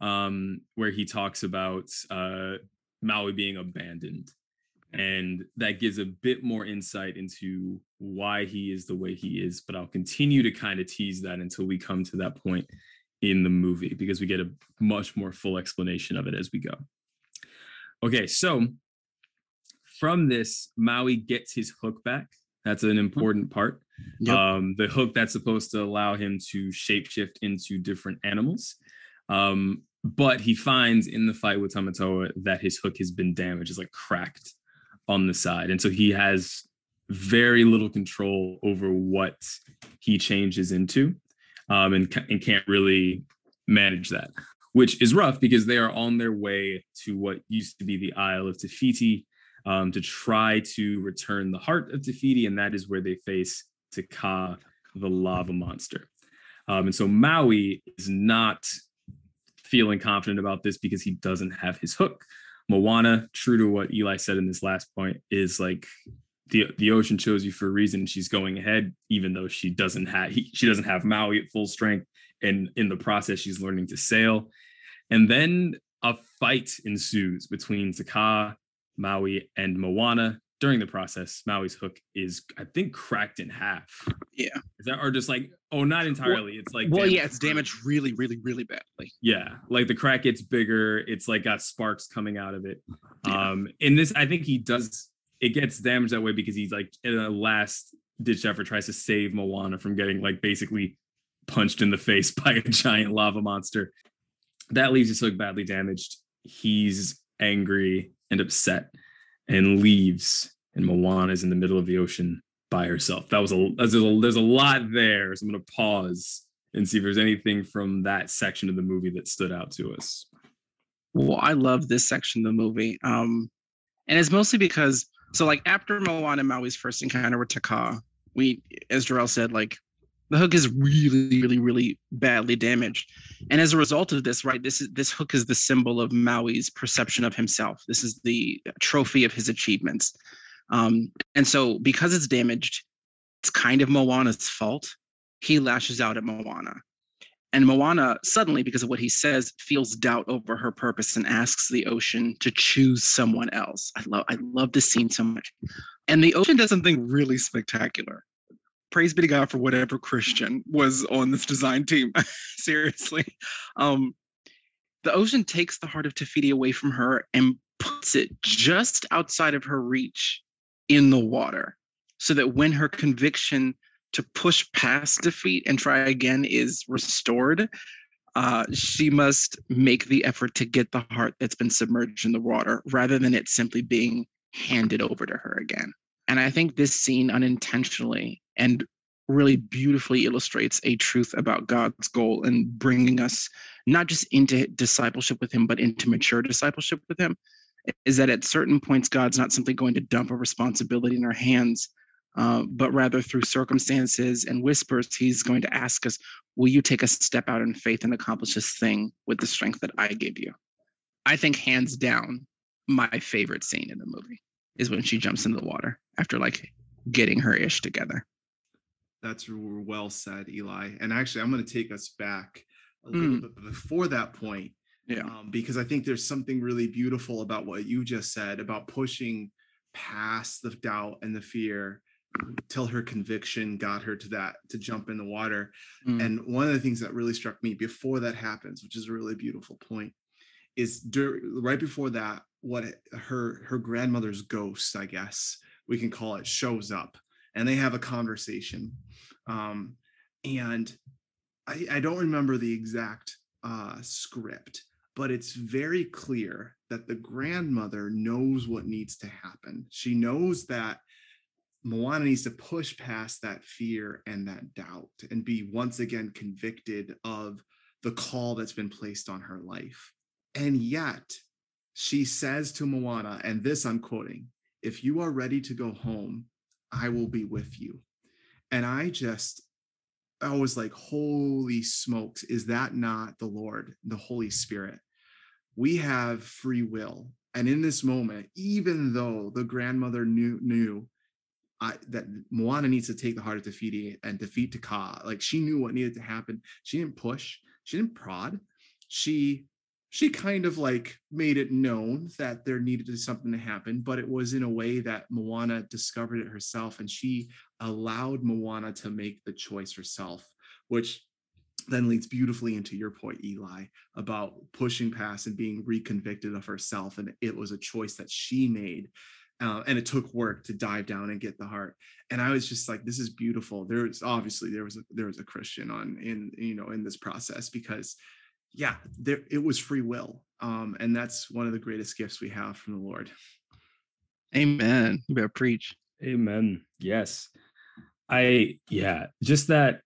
um, where he talks about uh, Maui being abandoned. And that gives a bit more insight into why he is the way he is. But I'll continue to kind of tease that until we come to that point in the movie, because we get a much more full explanation of it as we go. Okay, so from this, Maui gets his hook back. That's an important part. Yep. Um, the hook that's supposed to allow him to shapeshift into different animals. Um, but he finds in the fight with Tamatoa that his hook has been damaged. It's like cracked on the side. And so he has very little control over what he changes into, um, and, ca- and can't really manage that, which is rough because they are on their way to what used to be the Isle of Te Fiti, um, to try to return the heart of Te Fiti. And that is where they face Te Kā, the lava monster. Um, and so Maui is not feeling confident about this because he doesn't have his hook. Moana, true to what Eli said in this last point, is like the the ocean chose you for a reason. She's going ahead, even though she doesn't have he, she doesn't have Maui at full strength, and in the process, she's learning to sail. And then a fight ensues between Te Kā, Maui, and Moana. During the process, Maui's hook is, I think, cracked in half. Yeah, is that, or just like, oh, not entirely. Well, it's like, well, yeah, it's damaged really, really, really badly. Yeah, like the crack gets bigger. It's like got sparks coming out of it. Yeah. Um, and this, I think, he does. It gets damaged that way because he's like, in a last ditch effort, tries to save Moana from getting like basically punched in the face by a giant lava monster. That leaves his hook badly damaged. He's angry and upset and leaves. And Moana is in the middle of the ocean by herself. That was a, there's a, there's a lot there. So I'm going to pause and see if there's anything from that section of the movie that stood out to us. Well, I love this section of the movie. Um, and it's mostly because, so like after Moana and Maui's first encounter with Te Kā, we, as Jarrell said, like the hook is really, really, really badly damaged. And as a result of this, right, this is, this hook is the symbol of Maui's perception of himself. This is the trophy of his achievements. Um, and so because it's damaged, it's kind of Moana's fault. He lashes out at Moana. And Moana suddenly, because of what he says, feels doubt over her purpose and asks the ocean to choose someone else. I love I love this scene so much. And the ocean does something really spectacular. Praise be to God for whatever Christian was on this design team. Seriously. Um, the ocean takes the heart of Te Fiti away from her and puts it just outside of her reach in the water, so that when her conviction to push past defeat and try again is restored, uh, she must make the effort to get the heart that's been submerged in the water rather than it simply being handed over to her again. And I think this scene unintentionally and really beautifully illustrates a truth about God's goal in bringing us not just into discipleship with him, but into mature discipleship with him, is that at certain points, God's not simply going to dump a responsibility in our hands, uh, but rather through circumstances and whispers, he's going to ask us, will you take a step out in faith and accomplish this thing with the strength that I gave you? I think hands down, my favorite scene in the movie is when she jumps into the water after like getting her ish together. That's well said, Eli. And actually, I'm going to take us back a little mm. bit before that point. Yeah, um, because I think there's something really beautiful about what you just said about pushing past the doubt and the fear till her conviction got her to that, to jump in the water. Mm. And one of the things that really struck me before that happens, which is a really beautiful point, is during, right before that, what her her grandmother's ghost, I guess we can call it, shows up, and they have a conversation. Um, and I, I don't remember the exact uh, script, but it's very clear that the grandmother knows what needs to happen. She knows that Moana needs to push past that fear and that doubt and be once again convicted of the call that's been placed on her life. And yet she says to Moana, and this I'm quoting, "If you are ready to go home, I will be with you." And I just I was like, holy smokes, is that not the Lord, the Holy Spirit? We have free will. And in this moment, even though the grandmother knew knew uh, that Moana needs to take the heart of Te Fiti and defeat Te Kā, like she knew what needed to happen. She didn't push. She didn't prod. She she kind of like made it known that there needed to be something to happen, but it was in a way that Moana discovered it herself, and she allowed Moana to make the choice herself, which then leads beautifully into your point, Eli, about pushing past and being reconvicted of herself. And it was a choice that she made. Uh, and it took work to dive down and get the heart. And I was just like, this is beautiful. There was obviously there was a, there was a Christian on in, you know, in this process, because yeah, there, it was free will. Um, and that's one of the greatest gifts we have from the Lord. Amen. You better preach. Amen. Yes. I, yeah, just that.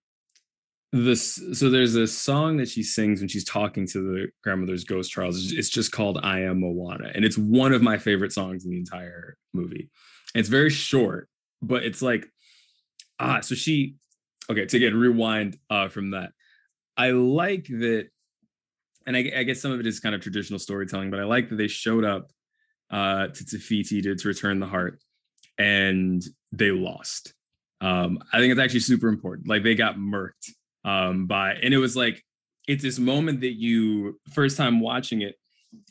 This so there's a song that she sings when she's talking to the grandmother's ghost Charles. It's just called I Am Moana, and it's one of my favorite songs in the entire movie. It's very short, but it's like ah so she okay to again rewind uh from that. I like that, and I, I guess some of it is kind of traditional storytelling, but I like that they showed up uh to Te Fiti to, to return the heart, and they lost. um I think it's actually super important. Like, they got murked. Um, by and it was like, it's this moment that you first time watching it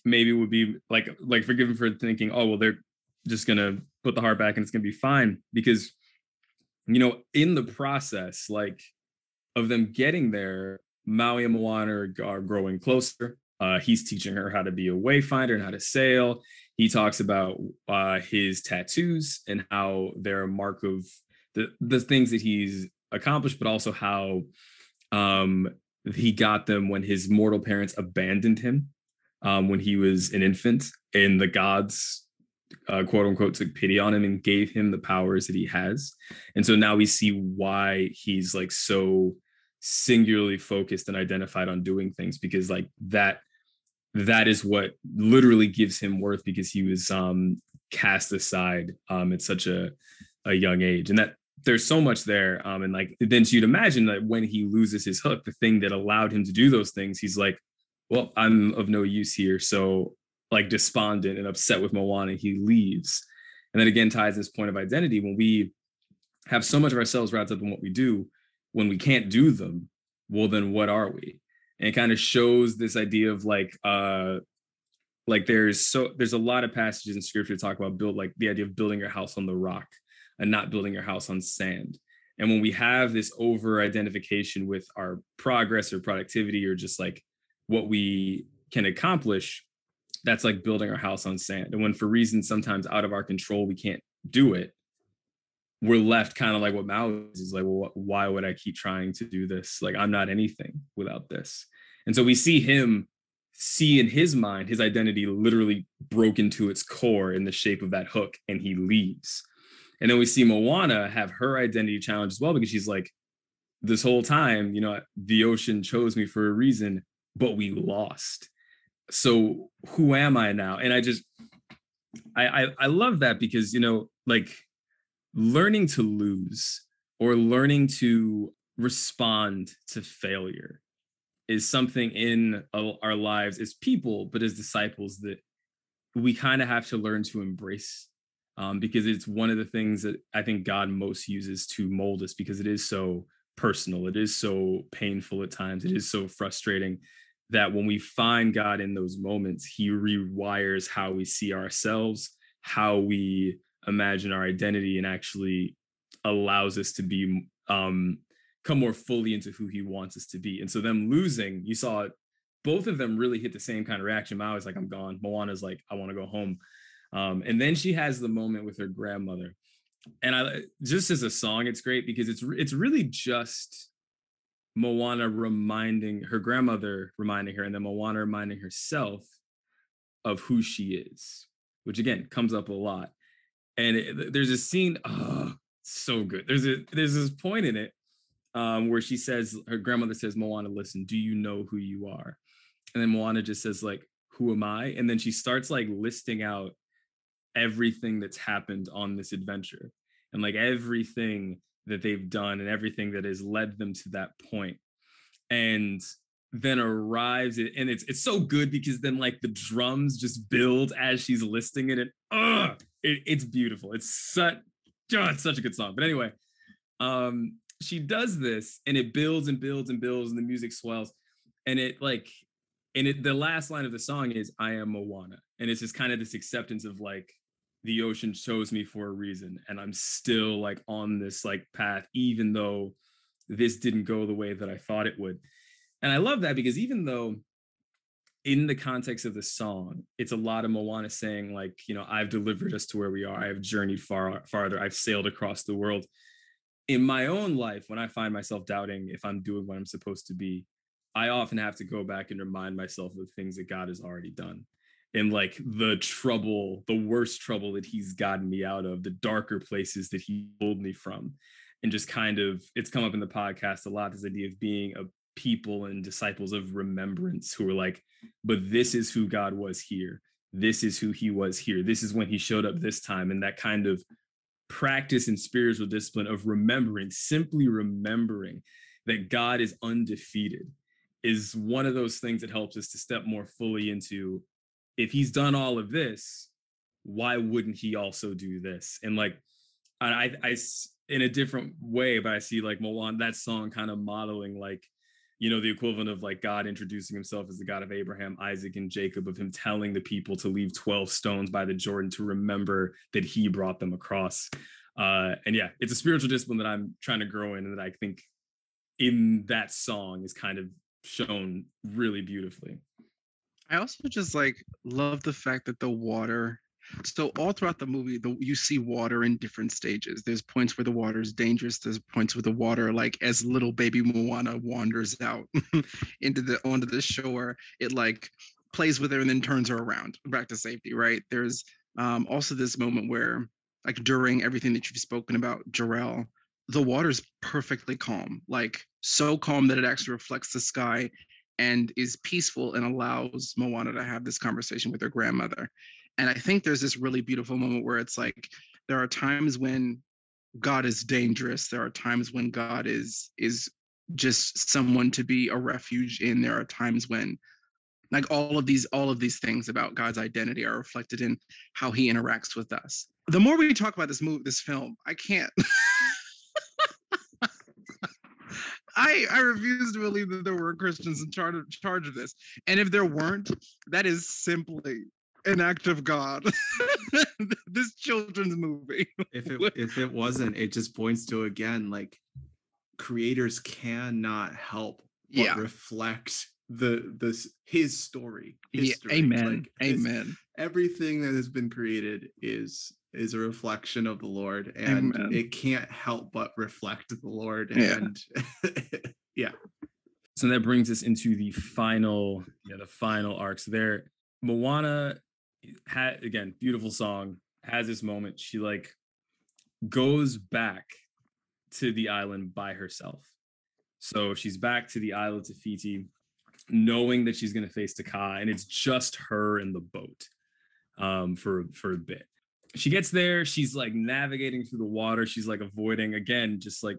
maybe would be like like forgiven for thinking, oh well, they're just gonna put the heart back and it's gonna be fine, because you know in the process like of them getting there, Maui and Moana are, are growing closer. Uh, he's teaching her how to be a wayfinder and how to sail. He talks about uh, his tattoos and how they're a mark of the the things that he's accomplished, but also how um he got them when his mortal parents abandoned him um when he was an infant, and the gods uh, quote unquote took pity on him and gave him the powers that he has. And so now we see why he's like so singularly focused and identified on doing things, because like that that is what literally gives him worth, because he was um cast aside um at such a a young age. And that there's so much there. Um, and like, then so you'd imagine that when he loses his hook, the thing that allowed him to do those things, he's like, well, I'm of no use here. So like despondent and upset with Moana, he leaves. And that again ties this point of identity. When we have so much of ourselves wrapped up in what we do, when we can't do them, well, then what are we? And it kind of shows this idea of like, uh, like there's so, there's a lot of passages in scripture that talk about build, like the idea of building your house on the rock and not building your house on sand. And when we have this over identification with our progress or productivity or just like what we can accomplish, that's like building our house on sand. And when for reasons sometimes out of our control, we can't do it, we're left kind of like what Maui is, is like, well, why would I keep trying to do this? Like, I'm not anything without this. And so we see him see in his mind, his identity literally broken to its core in the shape of that hook, and he leaves. And then we see Moana have her identity challenged as well, because she's like, this whole time, you know, the ocean chose me for a reason, but we lost. So who am I now? And I just, I, I, I love that, because, you know, like learning to lose or learning to respond to failure is something in our lives as people, but as disciples that we kind of have to learn to embrace. Um, because it's one of the things that I think God most uses to mold us, because it is so personal. It is so painful at times. It is so frustrating that when we find God in those moments, he rewires how we see ourselves, how we imagine our identity, and actually allows us to be um, come more fully into who he wants us to be. And so them losing, you saw it, both of them really hit the same kind of reaction. Maui's like, I'm gone. Moana's like, I want to go home. Um, and then she has the moment with her grandmother, and I just as a song, it's great because it's it's really just Moana reminding her grandmother, reminding her, and then Moana reminding herself of who she is, which again comes up a lot. And it, there's a scene, oh, so good. There's a there's this point in it um, where she says, her grandmother says, Moana, listen, do you know who you are? And then Moana just says like, who am I? And then she starts like listing out everything that's happened on this adventure, and like everything that they've done and everything that has led them to that point. And then arrives, and it's it's so good because then like the drums just build as she's listing it, and uh, it, it's beautiful. It's such, oh, it's such a good song. But anyway, um, she does this, and it builds and builds and builds, and the music swells, and it like, and it the last line of the song is "I am Moana," and it's just kind of this acceptance of like, the ocean chose me for a reason, and I'm still like on this like path, even though this didn't go the way that I thought it would. And I love that because even though in the context of the song, it's a lot of Moana saying like, you know, I've delivered us to where we are. I've journeyed far farther. I've sailed across the world. In my own life, when I find myself doubting if I'm doing what I'm supposed to be, I often have to go back and remind myself of things that God has already done. And like the trouble, the worst trouble that he's gotten me out of, the darker places that he pulled me from. And just kind of, it's come up in the podcast a lot, this idea of being a people and disciples of remembrance who are like, but this is who God was here. This is who he was here. This is when he showed up this time. And that kind of practice and spiritual discipline of remembering, simply remembering that God is undefeated, is one of those things that helps us to step more fully into, if he's done all of this, why wouldn't he also do this? And like, I, I, in a different way, but I see like Moana, that song kind of modeling like, you know, the equivalent of like God introducing himself as the God of Abraham, Isaac, and Jacob, of him telling the people to leave twelve stones by the Jordan to remember that he brought them across. Uh, and yeah, it's a spiritual discipline that I'm trying to grow in, and that I think in that song is kind of shown really beautifully. I also just like love the fact that the water, so all throughout the movie, the, you see water in different stages. There's points where the water is dangerous. There's points where the water, like as little baby Moana wanders out into the onto the shore, it like plays with her and then turns her around back to safety, right? There's um, also this moment where like during everything that you've spoken about, Jarell, the water's perfectly calm, like so calm that it actually reflects the sky and is peaceful and allows Moana to have this conversation with her grandmother. And I think there's this really beautiful moment where it's like, there are times when God is dangerous. There are times when God is is just someone to be a refuge in. There are times when like all of these, all of these things about God's identity are reflected in how he interacts with us. The more we talk about this movie, this film, I can't. I, I refuse to believe that there were Christians in charge of, charge of this. And if there weren't, that is simply an act of God. This children's movie. If it if it wasn't, it just points to, again, like creators cannot help but yeah. reflect the this his story. Yeah, amen. Like amen. His, everything that has been created is is a reflection of the Lord, and amen. It can't help but reflect the Lord. And yeah. yeah. So that brings us into the final, yeah, the final arcs there. Moana had, again, beautiful song, has this moment. She like goes back to the island by herself. So she's back to the island Te Fiti, knowing that she's going to face Te Kā, and it's just her and the boat um, for, for a bit. She gets there. She's like navigating through the water. She's like avoiding, again, just like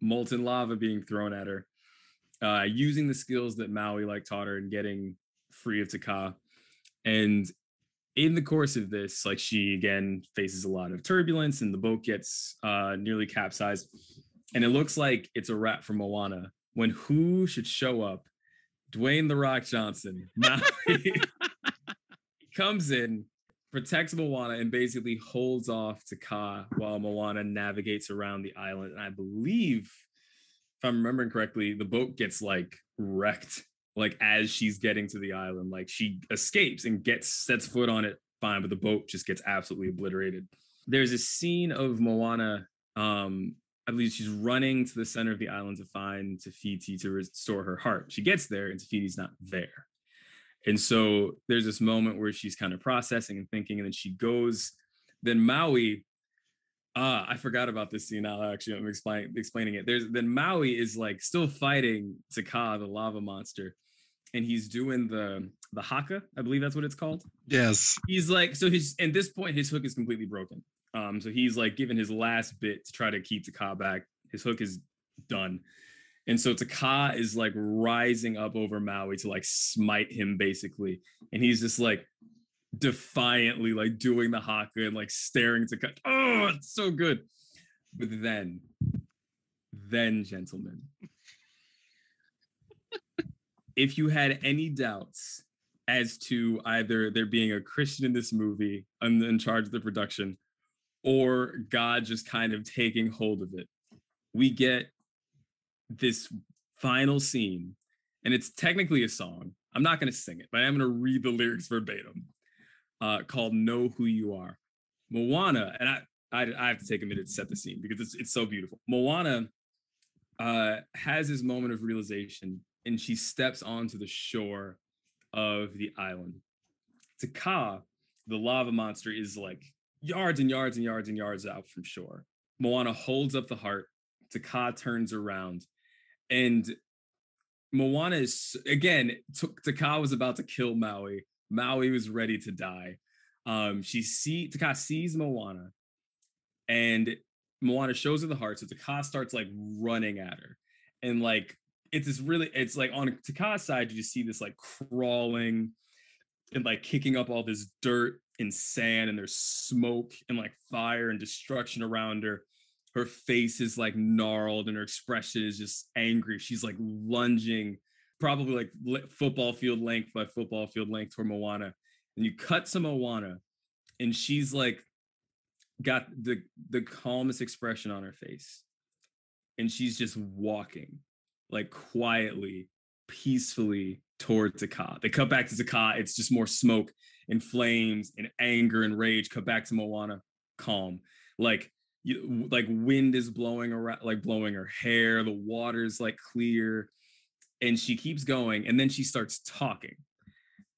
molten lava being thrown at her, uh, using the skills that Maui like taught her and getting free of Te Kā. And in the course of this, like she again faces a lot of turbulence, and the boat gets uh, nearly capsized. And it looks like it's a wrap for Moana when who should show up? Dwayne "The Rock" Johnson, Maui, comes in, protects Moana, and basically holds off Te Kā while Moana navigates around the island. And I believe, if I'm remembering correctly, the boat gets like wrecked, like as she's getting to the island. Like she escapes and gets sets foot on it, fine, but the boat just gets absolutely obliterated. There's a scene of Moana, um, I believe she's running to the center of the island to find Te Fiti to restore her heart. She gets there and Te Fiti's not there. And so there's this moment where she's kind of processing and thinking, and then she goes, then Maui, ah, I forgot about this scene. I'll actually, I'm explain, explaining it. There's, then Maui is like still fighting Te Kā, the lava monster. And he's doing the, the haka, I believe that's what it's called. Yes. He's like, so he's, at this point, his hook is completely broken. Um, so he's like given his last bit to try to keep Te Kā back. His hook is done. And so Te Kā is like rising up over Maui to like smite him basically. And he's just like defiantly like doing the haka and like staring Te Kā. Oh, it's so good. But then, then gentlemen, if you had any doubts as to either there being a Christian in this movie and in charge of the production, or God just kind of taking hold of it, we get this final scene, and it's technically a song. I'm not going to sing it, but I'm going to read the lyrics verbatim, uh, called Know Who You Are. Moana, and I, I, I have to take a minute to set the scene because it's, it's so beautiful. Moana uh, has this moment of realization, and she steps onto the shore of the island. Te Kā, the lava monster, is like yards and yards and yards and yards out from shore. Moana holds up the heart. Te Kā turns around, and Moana is again. Te Kā was about to kill Maui. Maui was ready to die. Um, she see Te Kā sees Moana, and Moana shows her the heart. So Te Kā starts like running at her, and like it's this really. It's like on Te Kā's side, you just see this like crawling and like kicking up all this dirt and sand, and there's smoke and like fire and destruction around her. Her face is like gnarled and her expression is just angry. She's like lunging, probably like football field length by football field length for Moana. And you cut to Moana and she's like got the, the calmest expression on her face. And she's just walking like quietly, peacefully toward Te Kā. They cut back to Te Kā. It's just more smoke and flames and anger and rage. Cut back to Moana, calm. Like, You, like wind is blowing around, like blowing her hair, the water's like clear, and she keeps going, and then she starts talking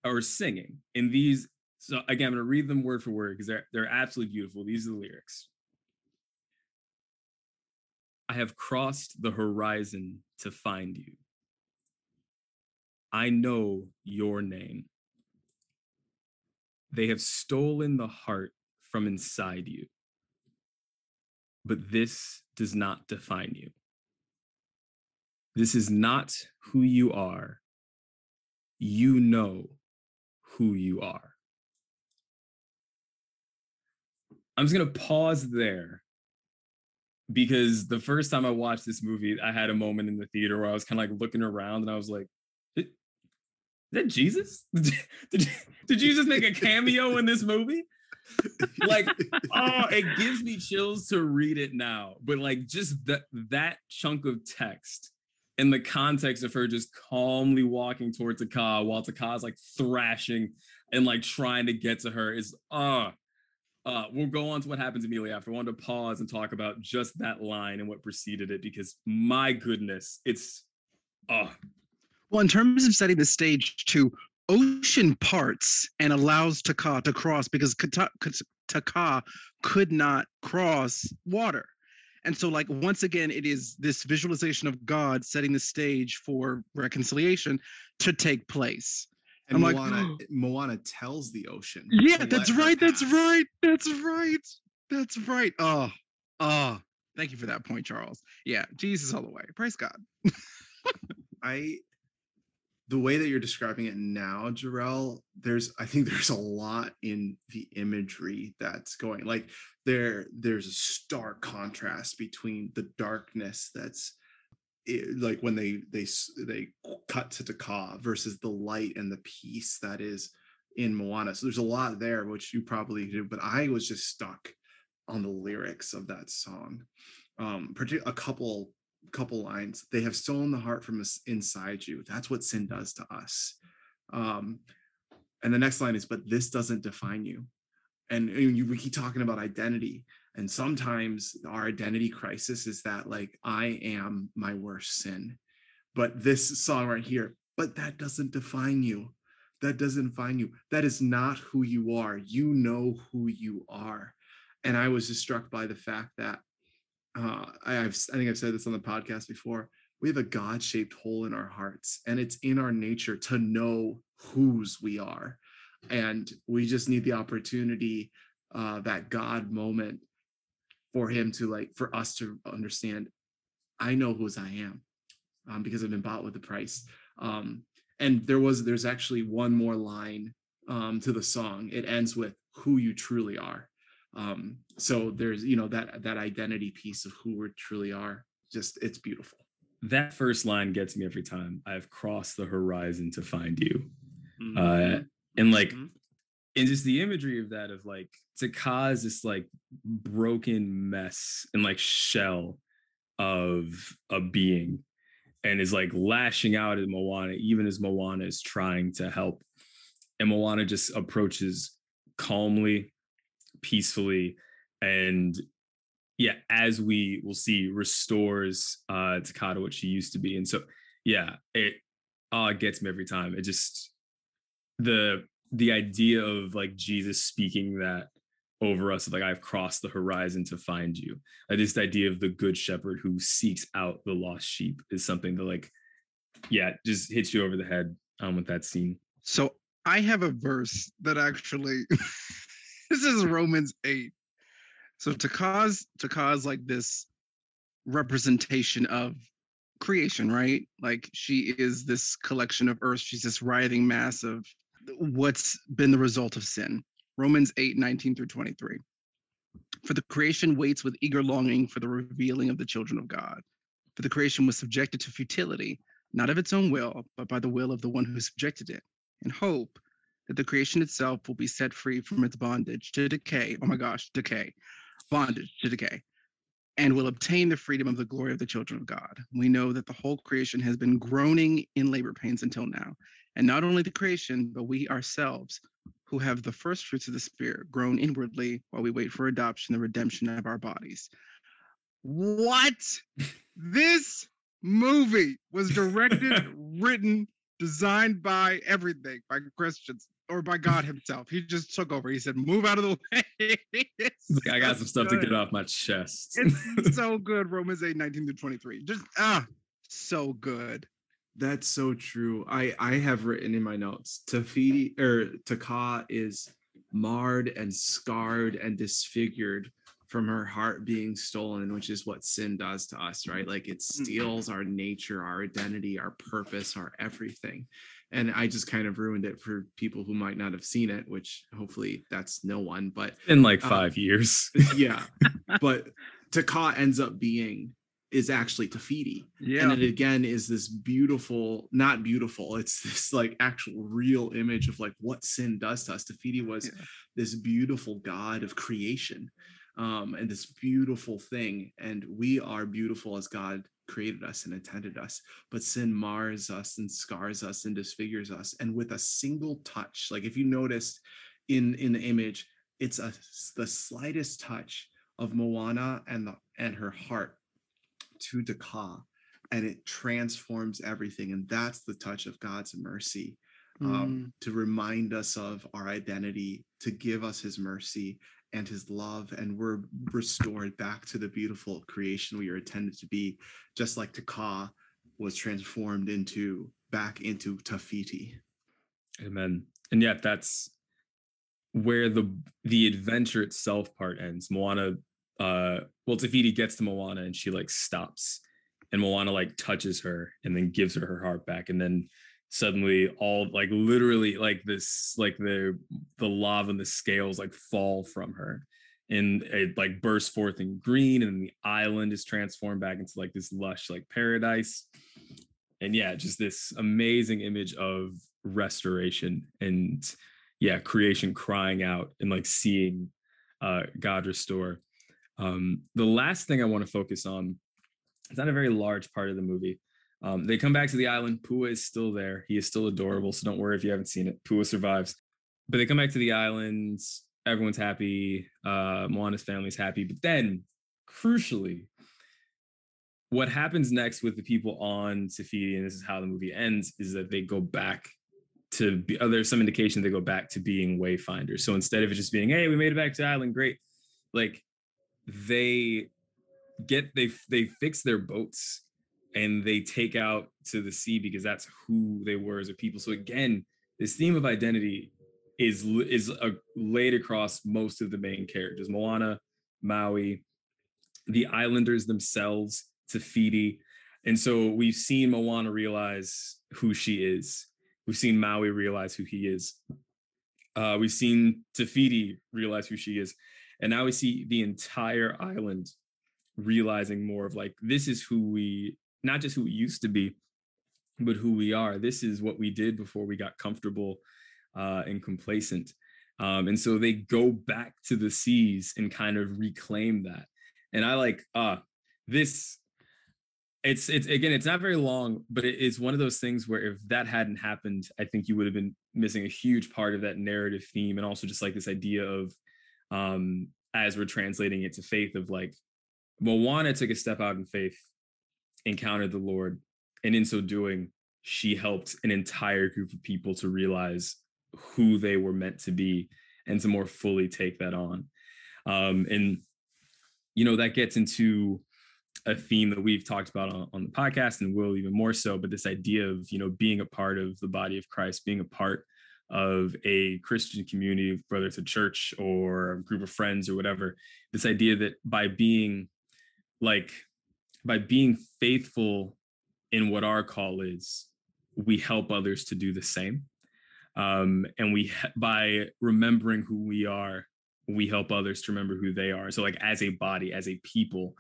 or singing. And these, so again, I'm gonna read them word for word because they're they're absolutely beautiful. These are the lyrics. I have crossed the horizon to find you. I know your name. They have stolen the heart from inside you. But this does not define you. This is not who you are. You know who you are. I'm just gonna pause there because the first time I watched this movie, I had a moment in the theater where I was kind of like looking around and I was like, is that Jesus? Did, did, did Jesus make a cameo in this movie? Like, oh, it gives me chills to read it now. But like just that that chunk of text in the context of her just calmly walking towards Te Kā while Te Kā's like thrashing and like trying to get to her is uh uh we'll go on to what happens immediately after. I wanted to pause and talk about just that line and what preceded it because my goodness, it's uh well, in terms of setting the stage to ocean parts and allows Te Kā to cross because Te Kā could not cross water. And so like, once again, it is this visualization of God setting the stage for reconciliation to take place. And I'm Moana, like, Moana tells the ocean. Yeah, that's right. That's pass. right. That's right. That's right. Oh, oh, thank you for that point, Charles. Yeah. Jesus all the way. Praise God. I, The way that you're describing it now, Jarrell, there's I think there's a lot in the imagery that's going. Like there, there's a stark contrast between the darkness that's it, like when they they they cut to Te Kā versus the light and the peace that is in Moana. So there's a lot there, which you probably do. But I was just stuck on the lyrics of that song, um, particularly a couple. couple lines. They have stolen the heart from inside you. That's what sin does to us. Um, and the next line is, but this doesn't define you. And, and you, we keep talking about identity. And sometimes our identity crisis is that like, I am my worst sin. But this song right here, but that doesn't define you. That doesn't define you. That is not who you are. You know who you are. And I was just struck by the fact that Uh, I, I've, I think I've said this on the podcast before. We have a God-shaped hole in our hearts, and it's in our nature to know whose we are. And we just need the opportunity uh, that God moment for him to like, for us to understand, I know whose I am, um, because I've been bought with a price. Um, and there was, there's actually one more line um, to the song. It ends with who you truly are. Um, so there's, you know, that, that identity piece of who we truly are, just, it's beautiful. That first line gets me every time. I've crossed the horizon to find you. Mm-hmm. Uh, and like, mm-hmm. and just the imagery of that, of like, Te Kā is this like broken mess and like shell of a being, and is like lashing out at Moana, even as Moana is trying to help. And Moana just approaches calmly, peacefully, and yeah, as we will see, restores uh Te Kā to what she used to be. And so yeah, it uh gets me every time. It just, the the idea of like Jesus speaking that over us, like I've crossed the horizon to find you, uh, this idea of the good shepherd who seeks out the lost sheep is something that like, yeah, just hits you over the head um with that scene. So I have a verse that actually this is Romans eight. So Te Kā's, Te Kā's like this representation of creation, right? Like she is this collection of earth. She's this writhing mass of what's been the result of sin. Romans eight, nineteen through twenty-three. For the creation waits with eager longing for the revealing of the children of God. For the creation was subjected to futility, not of its own will, but by the will of the one who subjected it, in hope that the creation itself will be set free from its bondage to decay. Oh my gosh, decay. Bondage to decay, and will obtain the freedom of the glory of the children of God. We know that the whole creation has been groaning in labor pains until now, and not only the creation, but we ourselves, who have the first fruits of the Spirit, groan inwardly while we wait for adoption, the redemption of our bodies. What? This movie was directed, written, designed by everything, by Christians. Or by God himself. He just took over. He said, move out of the way. Like, I got some stuff good. to get off my chest. It's so good. Romans eight, nineteen through twenty-three. Just, ah, so good. That's so true. I, I have written in my notes, Te Fiti, or Te Kā is marred and scarred and disfigured from her heart being stolen, which is what sin does to us, right? Like it steals our nature, our identity, our purpose, our everything. And I just kind of ruined it for people who might not have seen it, which hopefully that's no one, but in like five um, years. Yeah. But Te Kā ends up being, is actually Te Fiti. Yeah. And it again is this beautiful, not beautiful, it's this like actual real image of like what sin does to us. Te Fiti was yeah. this beautiful God of creation, um, and this beautiful thing. And we are beautiful as God created us and intended us, but sin mars us and scars us and disfigures us. And with a single touch, like if you noticed in in the image, it's a the slightest touch of Moana and the and her heart to Te Kā, and it transforms everything. And that's the touch of God's mercy, um, mm. to remind us of our identity, to give us his mercy and his love, and we're restored back to the beautiful creation we are intended to be, just like Te Kā was transformed into back into Te Fiti. Amen. And yet that's where the the adventure itself part ends. Moana, uh, well, Te Fiti gets to Moana and she like stops, and Moana like touches her and then gives her her heart back, and then suddenly all like literally like this like the the lava and the scales like fall from her, and it like bursts forth in green, and the island is transformed back into like this lush like paradise. And yeah, just this amazing image of restoration, and yeah, creation crying out and like seeing uh God restore. Um the last thing I want to focus on, it's not a very large part of the movie. Um, they come back to the island. Pua is still there. He is still adorable. So don't worry if you haven't seen it. Pua survives. But they come back to the island. Everyone's happy. Uh, Moana's family's happy. But then, crucially, what happens next with the people on Te Fiti, and this is how the movie ends, is that they go back to be, oh, there's some indication they go back to being wayfinders. So instead of it just being, hey, we made it back to the island, great. Like, they get, they they fix their boats. And they take out to the sea because that's who they were as a people. So again, this theme of identity is is uh, laid across most of the main characters: Moana, Maui, the islanders themselves, Te Fiti. And so we've seen Moana realize who she is. We've seen Maui realize who he is. Uh, we've seen Te Fiti realize who she is. And now we see the entire island realizing more of like, this is who we, not just who we used to be, but who we are. This is what we did before we got comfortable uh, and complacent. Um, and so they go back to the seas and kind of reclaim that. And I like, ah, uh, this, it's, it's, again, it's not very long, but it is one of those things where if that hadn't happened, I think you would have been missing a huge part of that narrative theme. And also just like this idea of, um, as we're translating it to faith, of like, Moana took a step out in faith, encountered the Lord. And in so doing, she helped an entire group of people to realize who they were meant to be and to more fully take that on. Um, and, you know, that gets into a theme that we've talked about on, on the podcast and will even more so, but this idea of, you know, being a part of the body of Christ, being a part of a Christian community, whether it's a church or a group of friends or whatever, this idea that by being like, by being faithful in what our call is, we help others to do the same. Um, and we, by remembering who we are, we help others to remember who they are. So like as a body, as a people,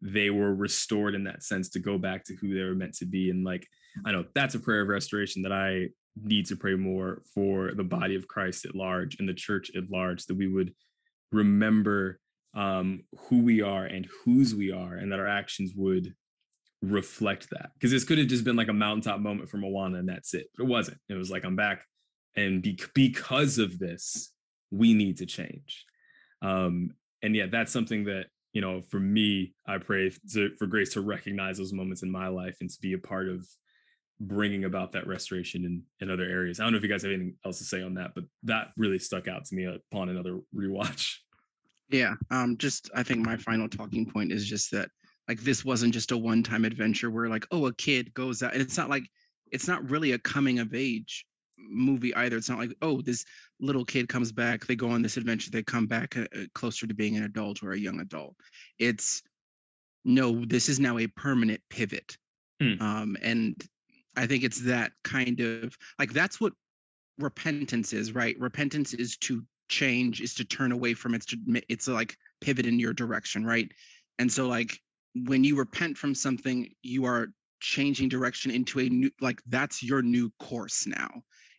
they were restored in that sense to go back to who they were meant to be. And like, I know that's a prayer of restoration that I need to pray more for the body of Christ at large and the church at large, that we would remember um, who we are and whose we are, and that our actions would reflect that. Because this could have just been like a mountaintop moment for Moana and that's it. But it wasn't. It was like, I'm back. And be- because of this, we need to change. Um, and yeah, that's something that, you know, for me, I pray to, for grace to recognize those moments in my life and to be a part of bringing about that restoration in, in other areas. I don't know if you guys have anything else to say on that, but that really stuck out to me upon another rewatch. Yeah, um, just I think my final talking point is just that, like, this wasn't just a one-time adventure where like, oh, a kid goes out. And it's not like, it's not really a coming of age movie either. It's not like, oh, this little kid comes back, they go on this adventure, they come back uh, closer to being an adult or a young adult. It's no, this is now a permanent pivot. Mm. Um, and I think it's that kind of like, that's what repentance is, right? Repentance is to change, is to turn away from it. It's, to, it's a, like pivot in your direction, right? And so like when you repent from something, you are changing direction into a new, like that's your new course now.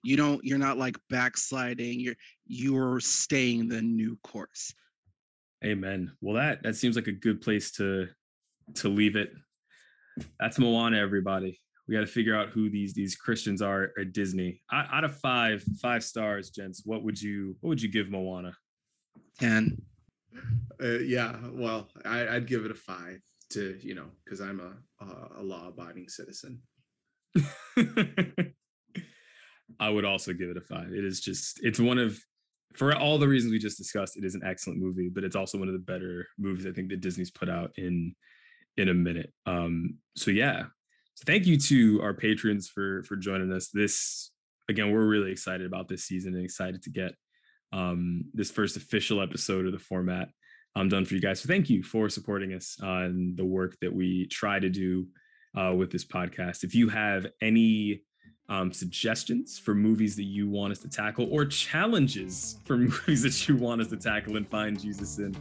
You don't, you're not like backsliding, you're, you're staying the new course. Amen. Well, that, that seems like a good place to, to leave it. That's Moana, everybody. We got to figure out who these, these Christians are at Disney. Out, out of five, five stars, gents, what would you, what would you give Moana? ten. Uh, yeah. Well, I, I'd give it a five to, you know, cause I'm a, a, a law abiding citizen. I would also give it a five. It is just, it's one of, for all the reasons we just discussed, it is an excellent movie, but it's also one of the better movies I think that Disney's put out in, in a minute. Um, so yeah. So thank you to our patrons for, for joining us. This, again, we're really excited about this season and excited to get um, this first official episode of the format um, done for you guys. So thank you for supporting us on the work that we try to do uh, with this podcast. If you have any Um, suggestions for movies that you want us to tackle, or challenges for movies that you want us to tackle and find Jesus in,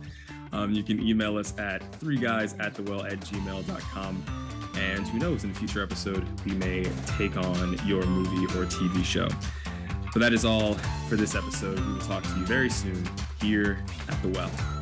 um, you can email us at three guys at the well at gmail dot com. And who knows, in a future episode, we may take on your movie or T V show. So that is all for this episode. We will talk to you very soon here at The Well.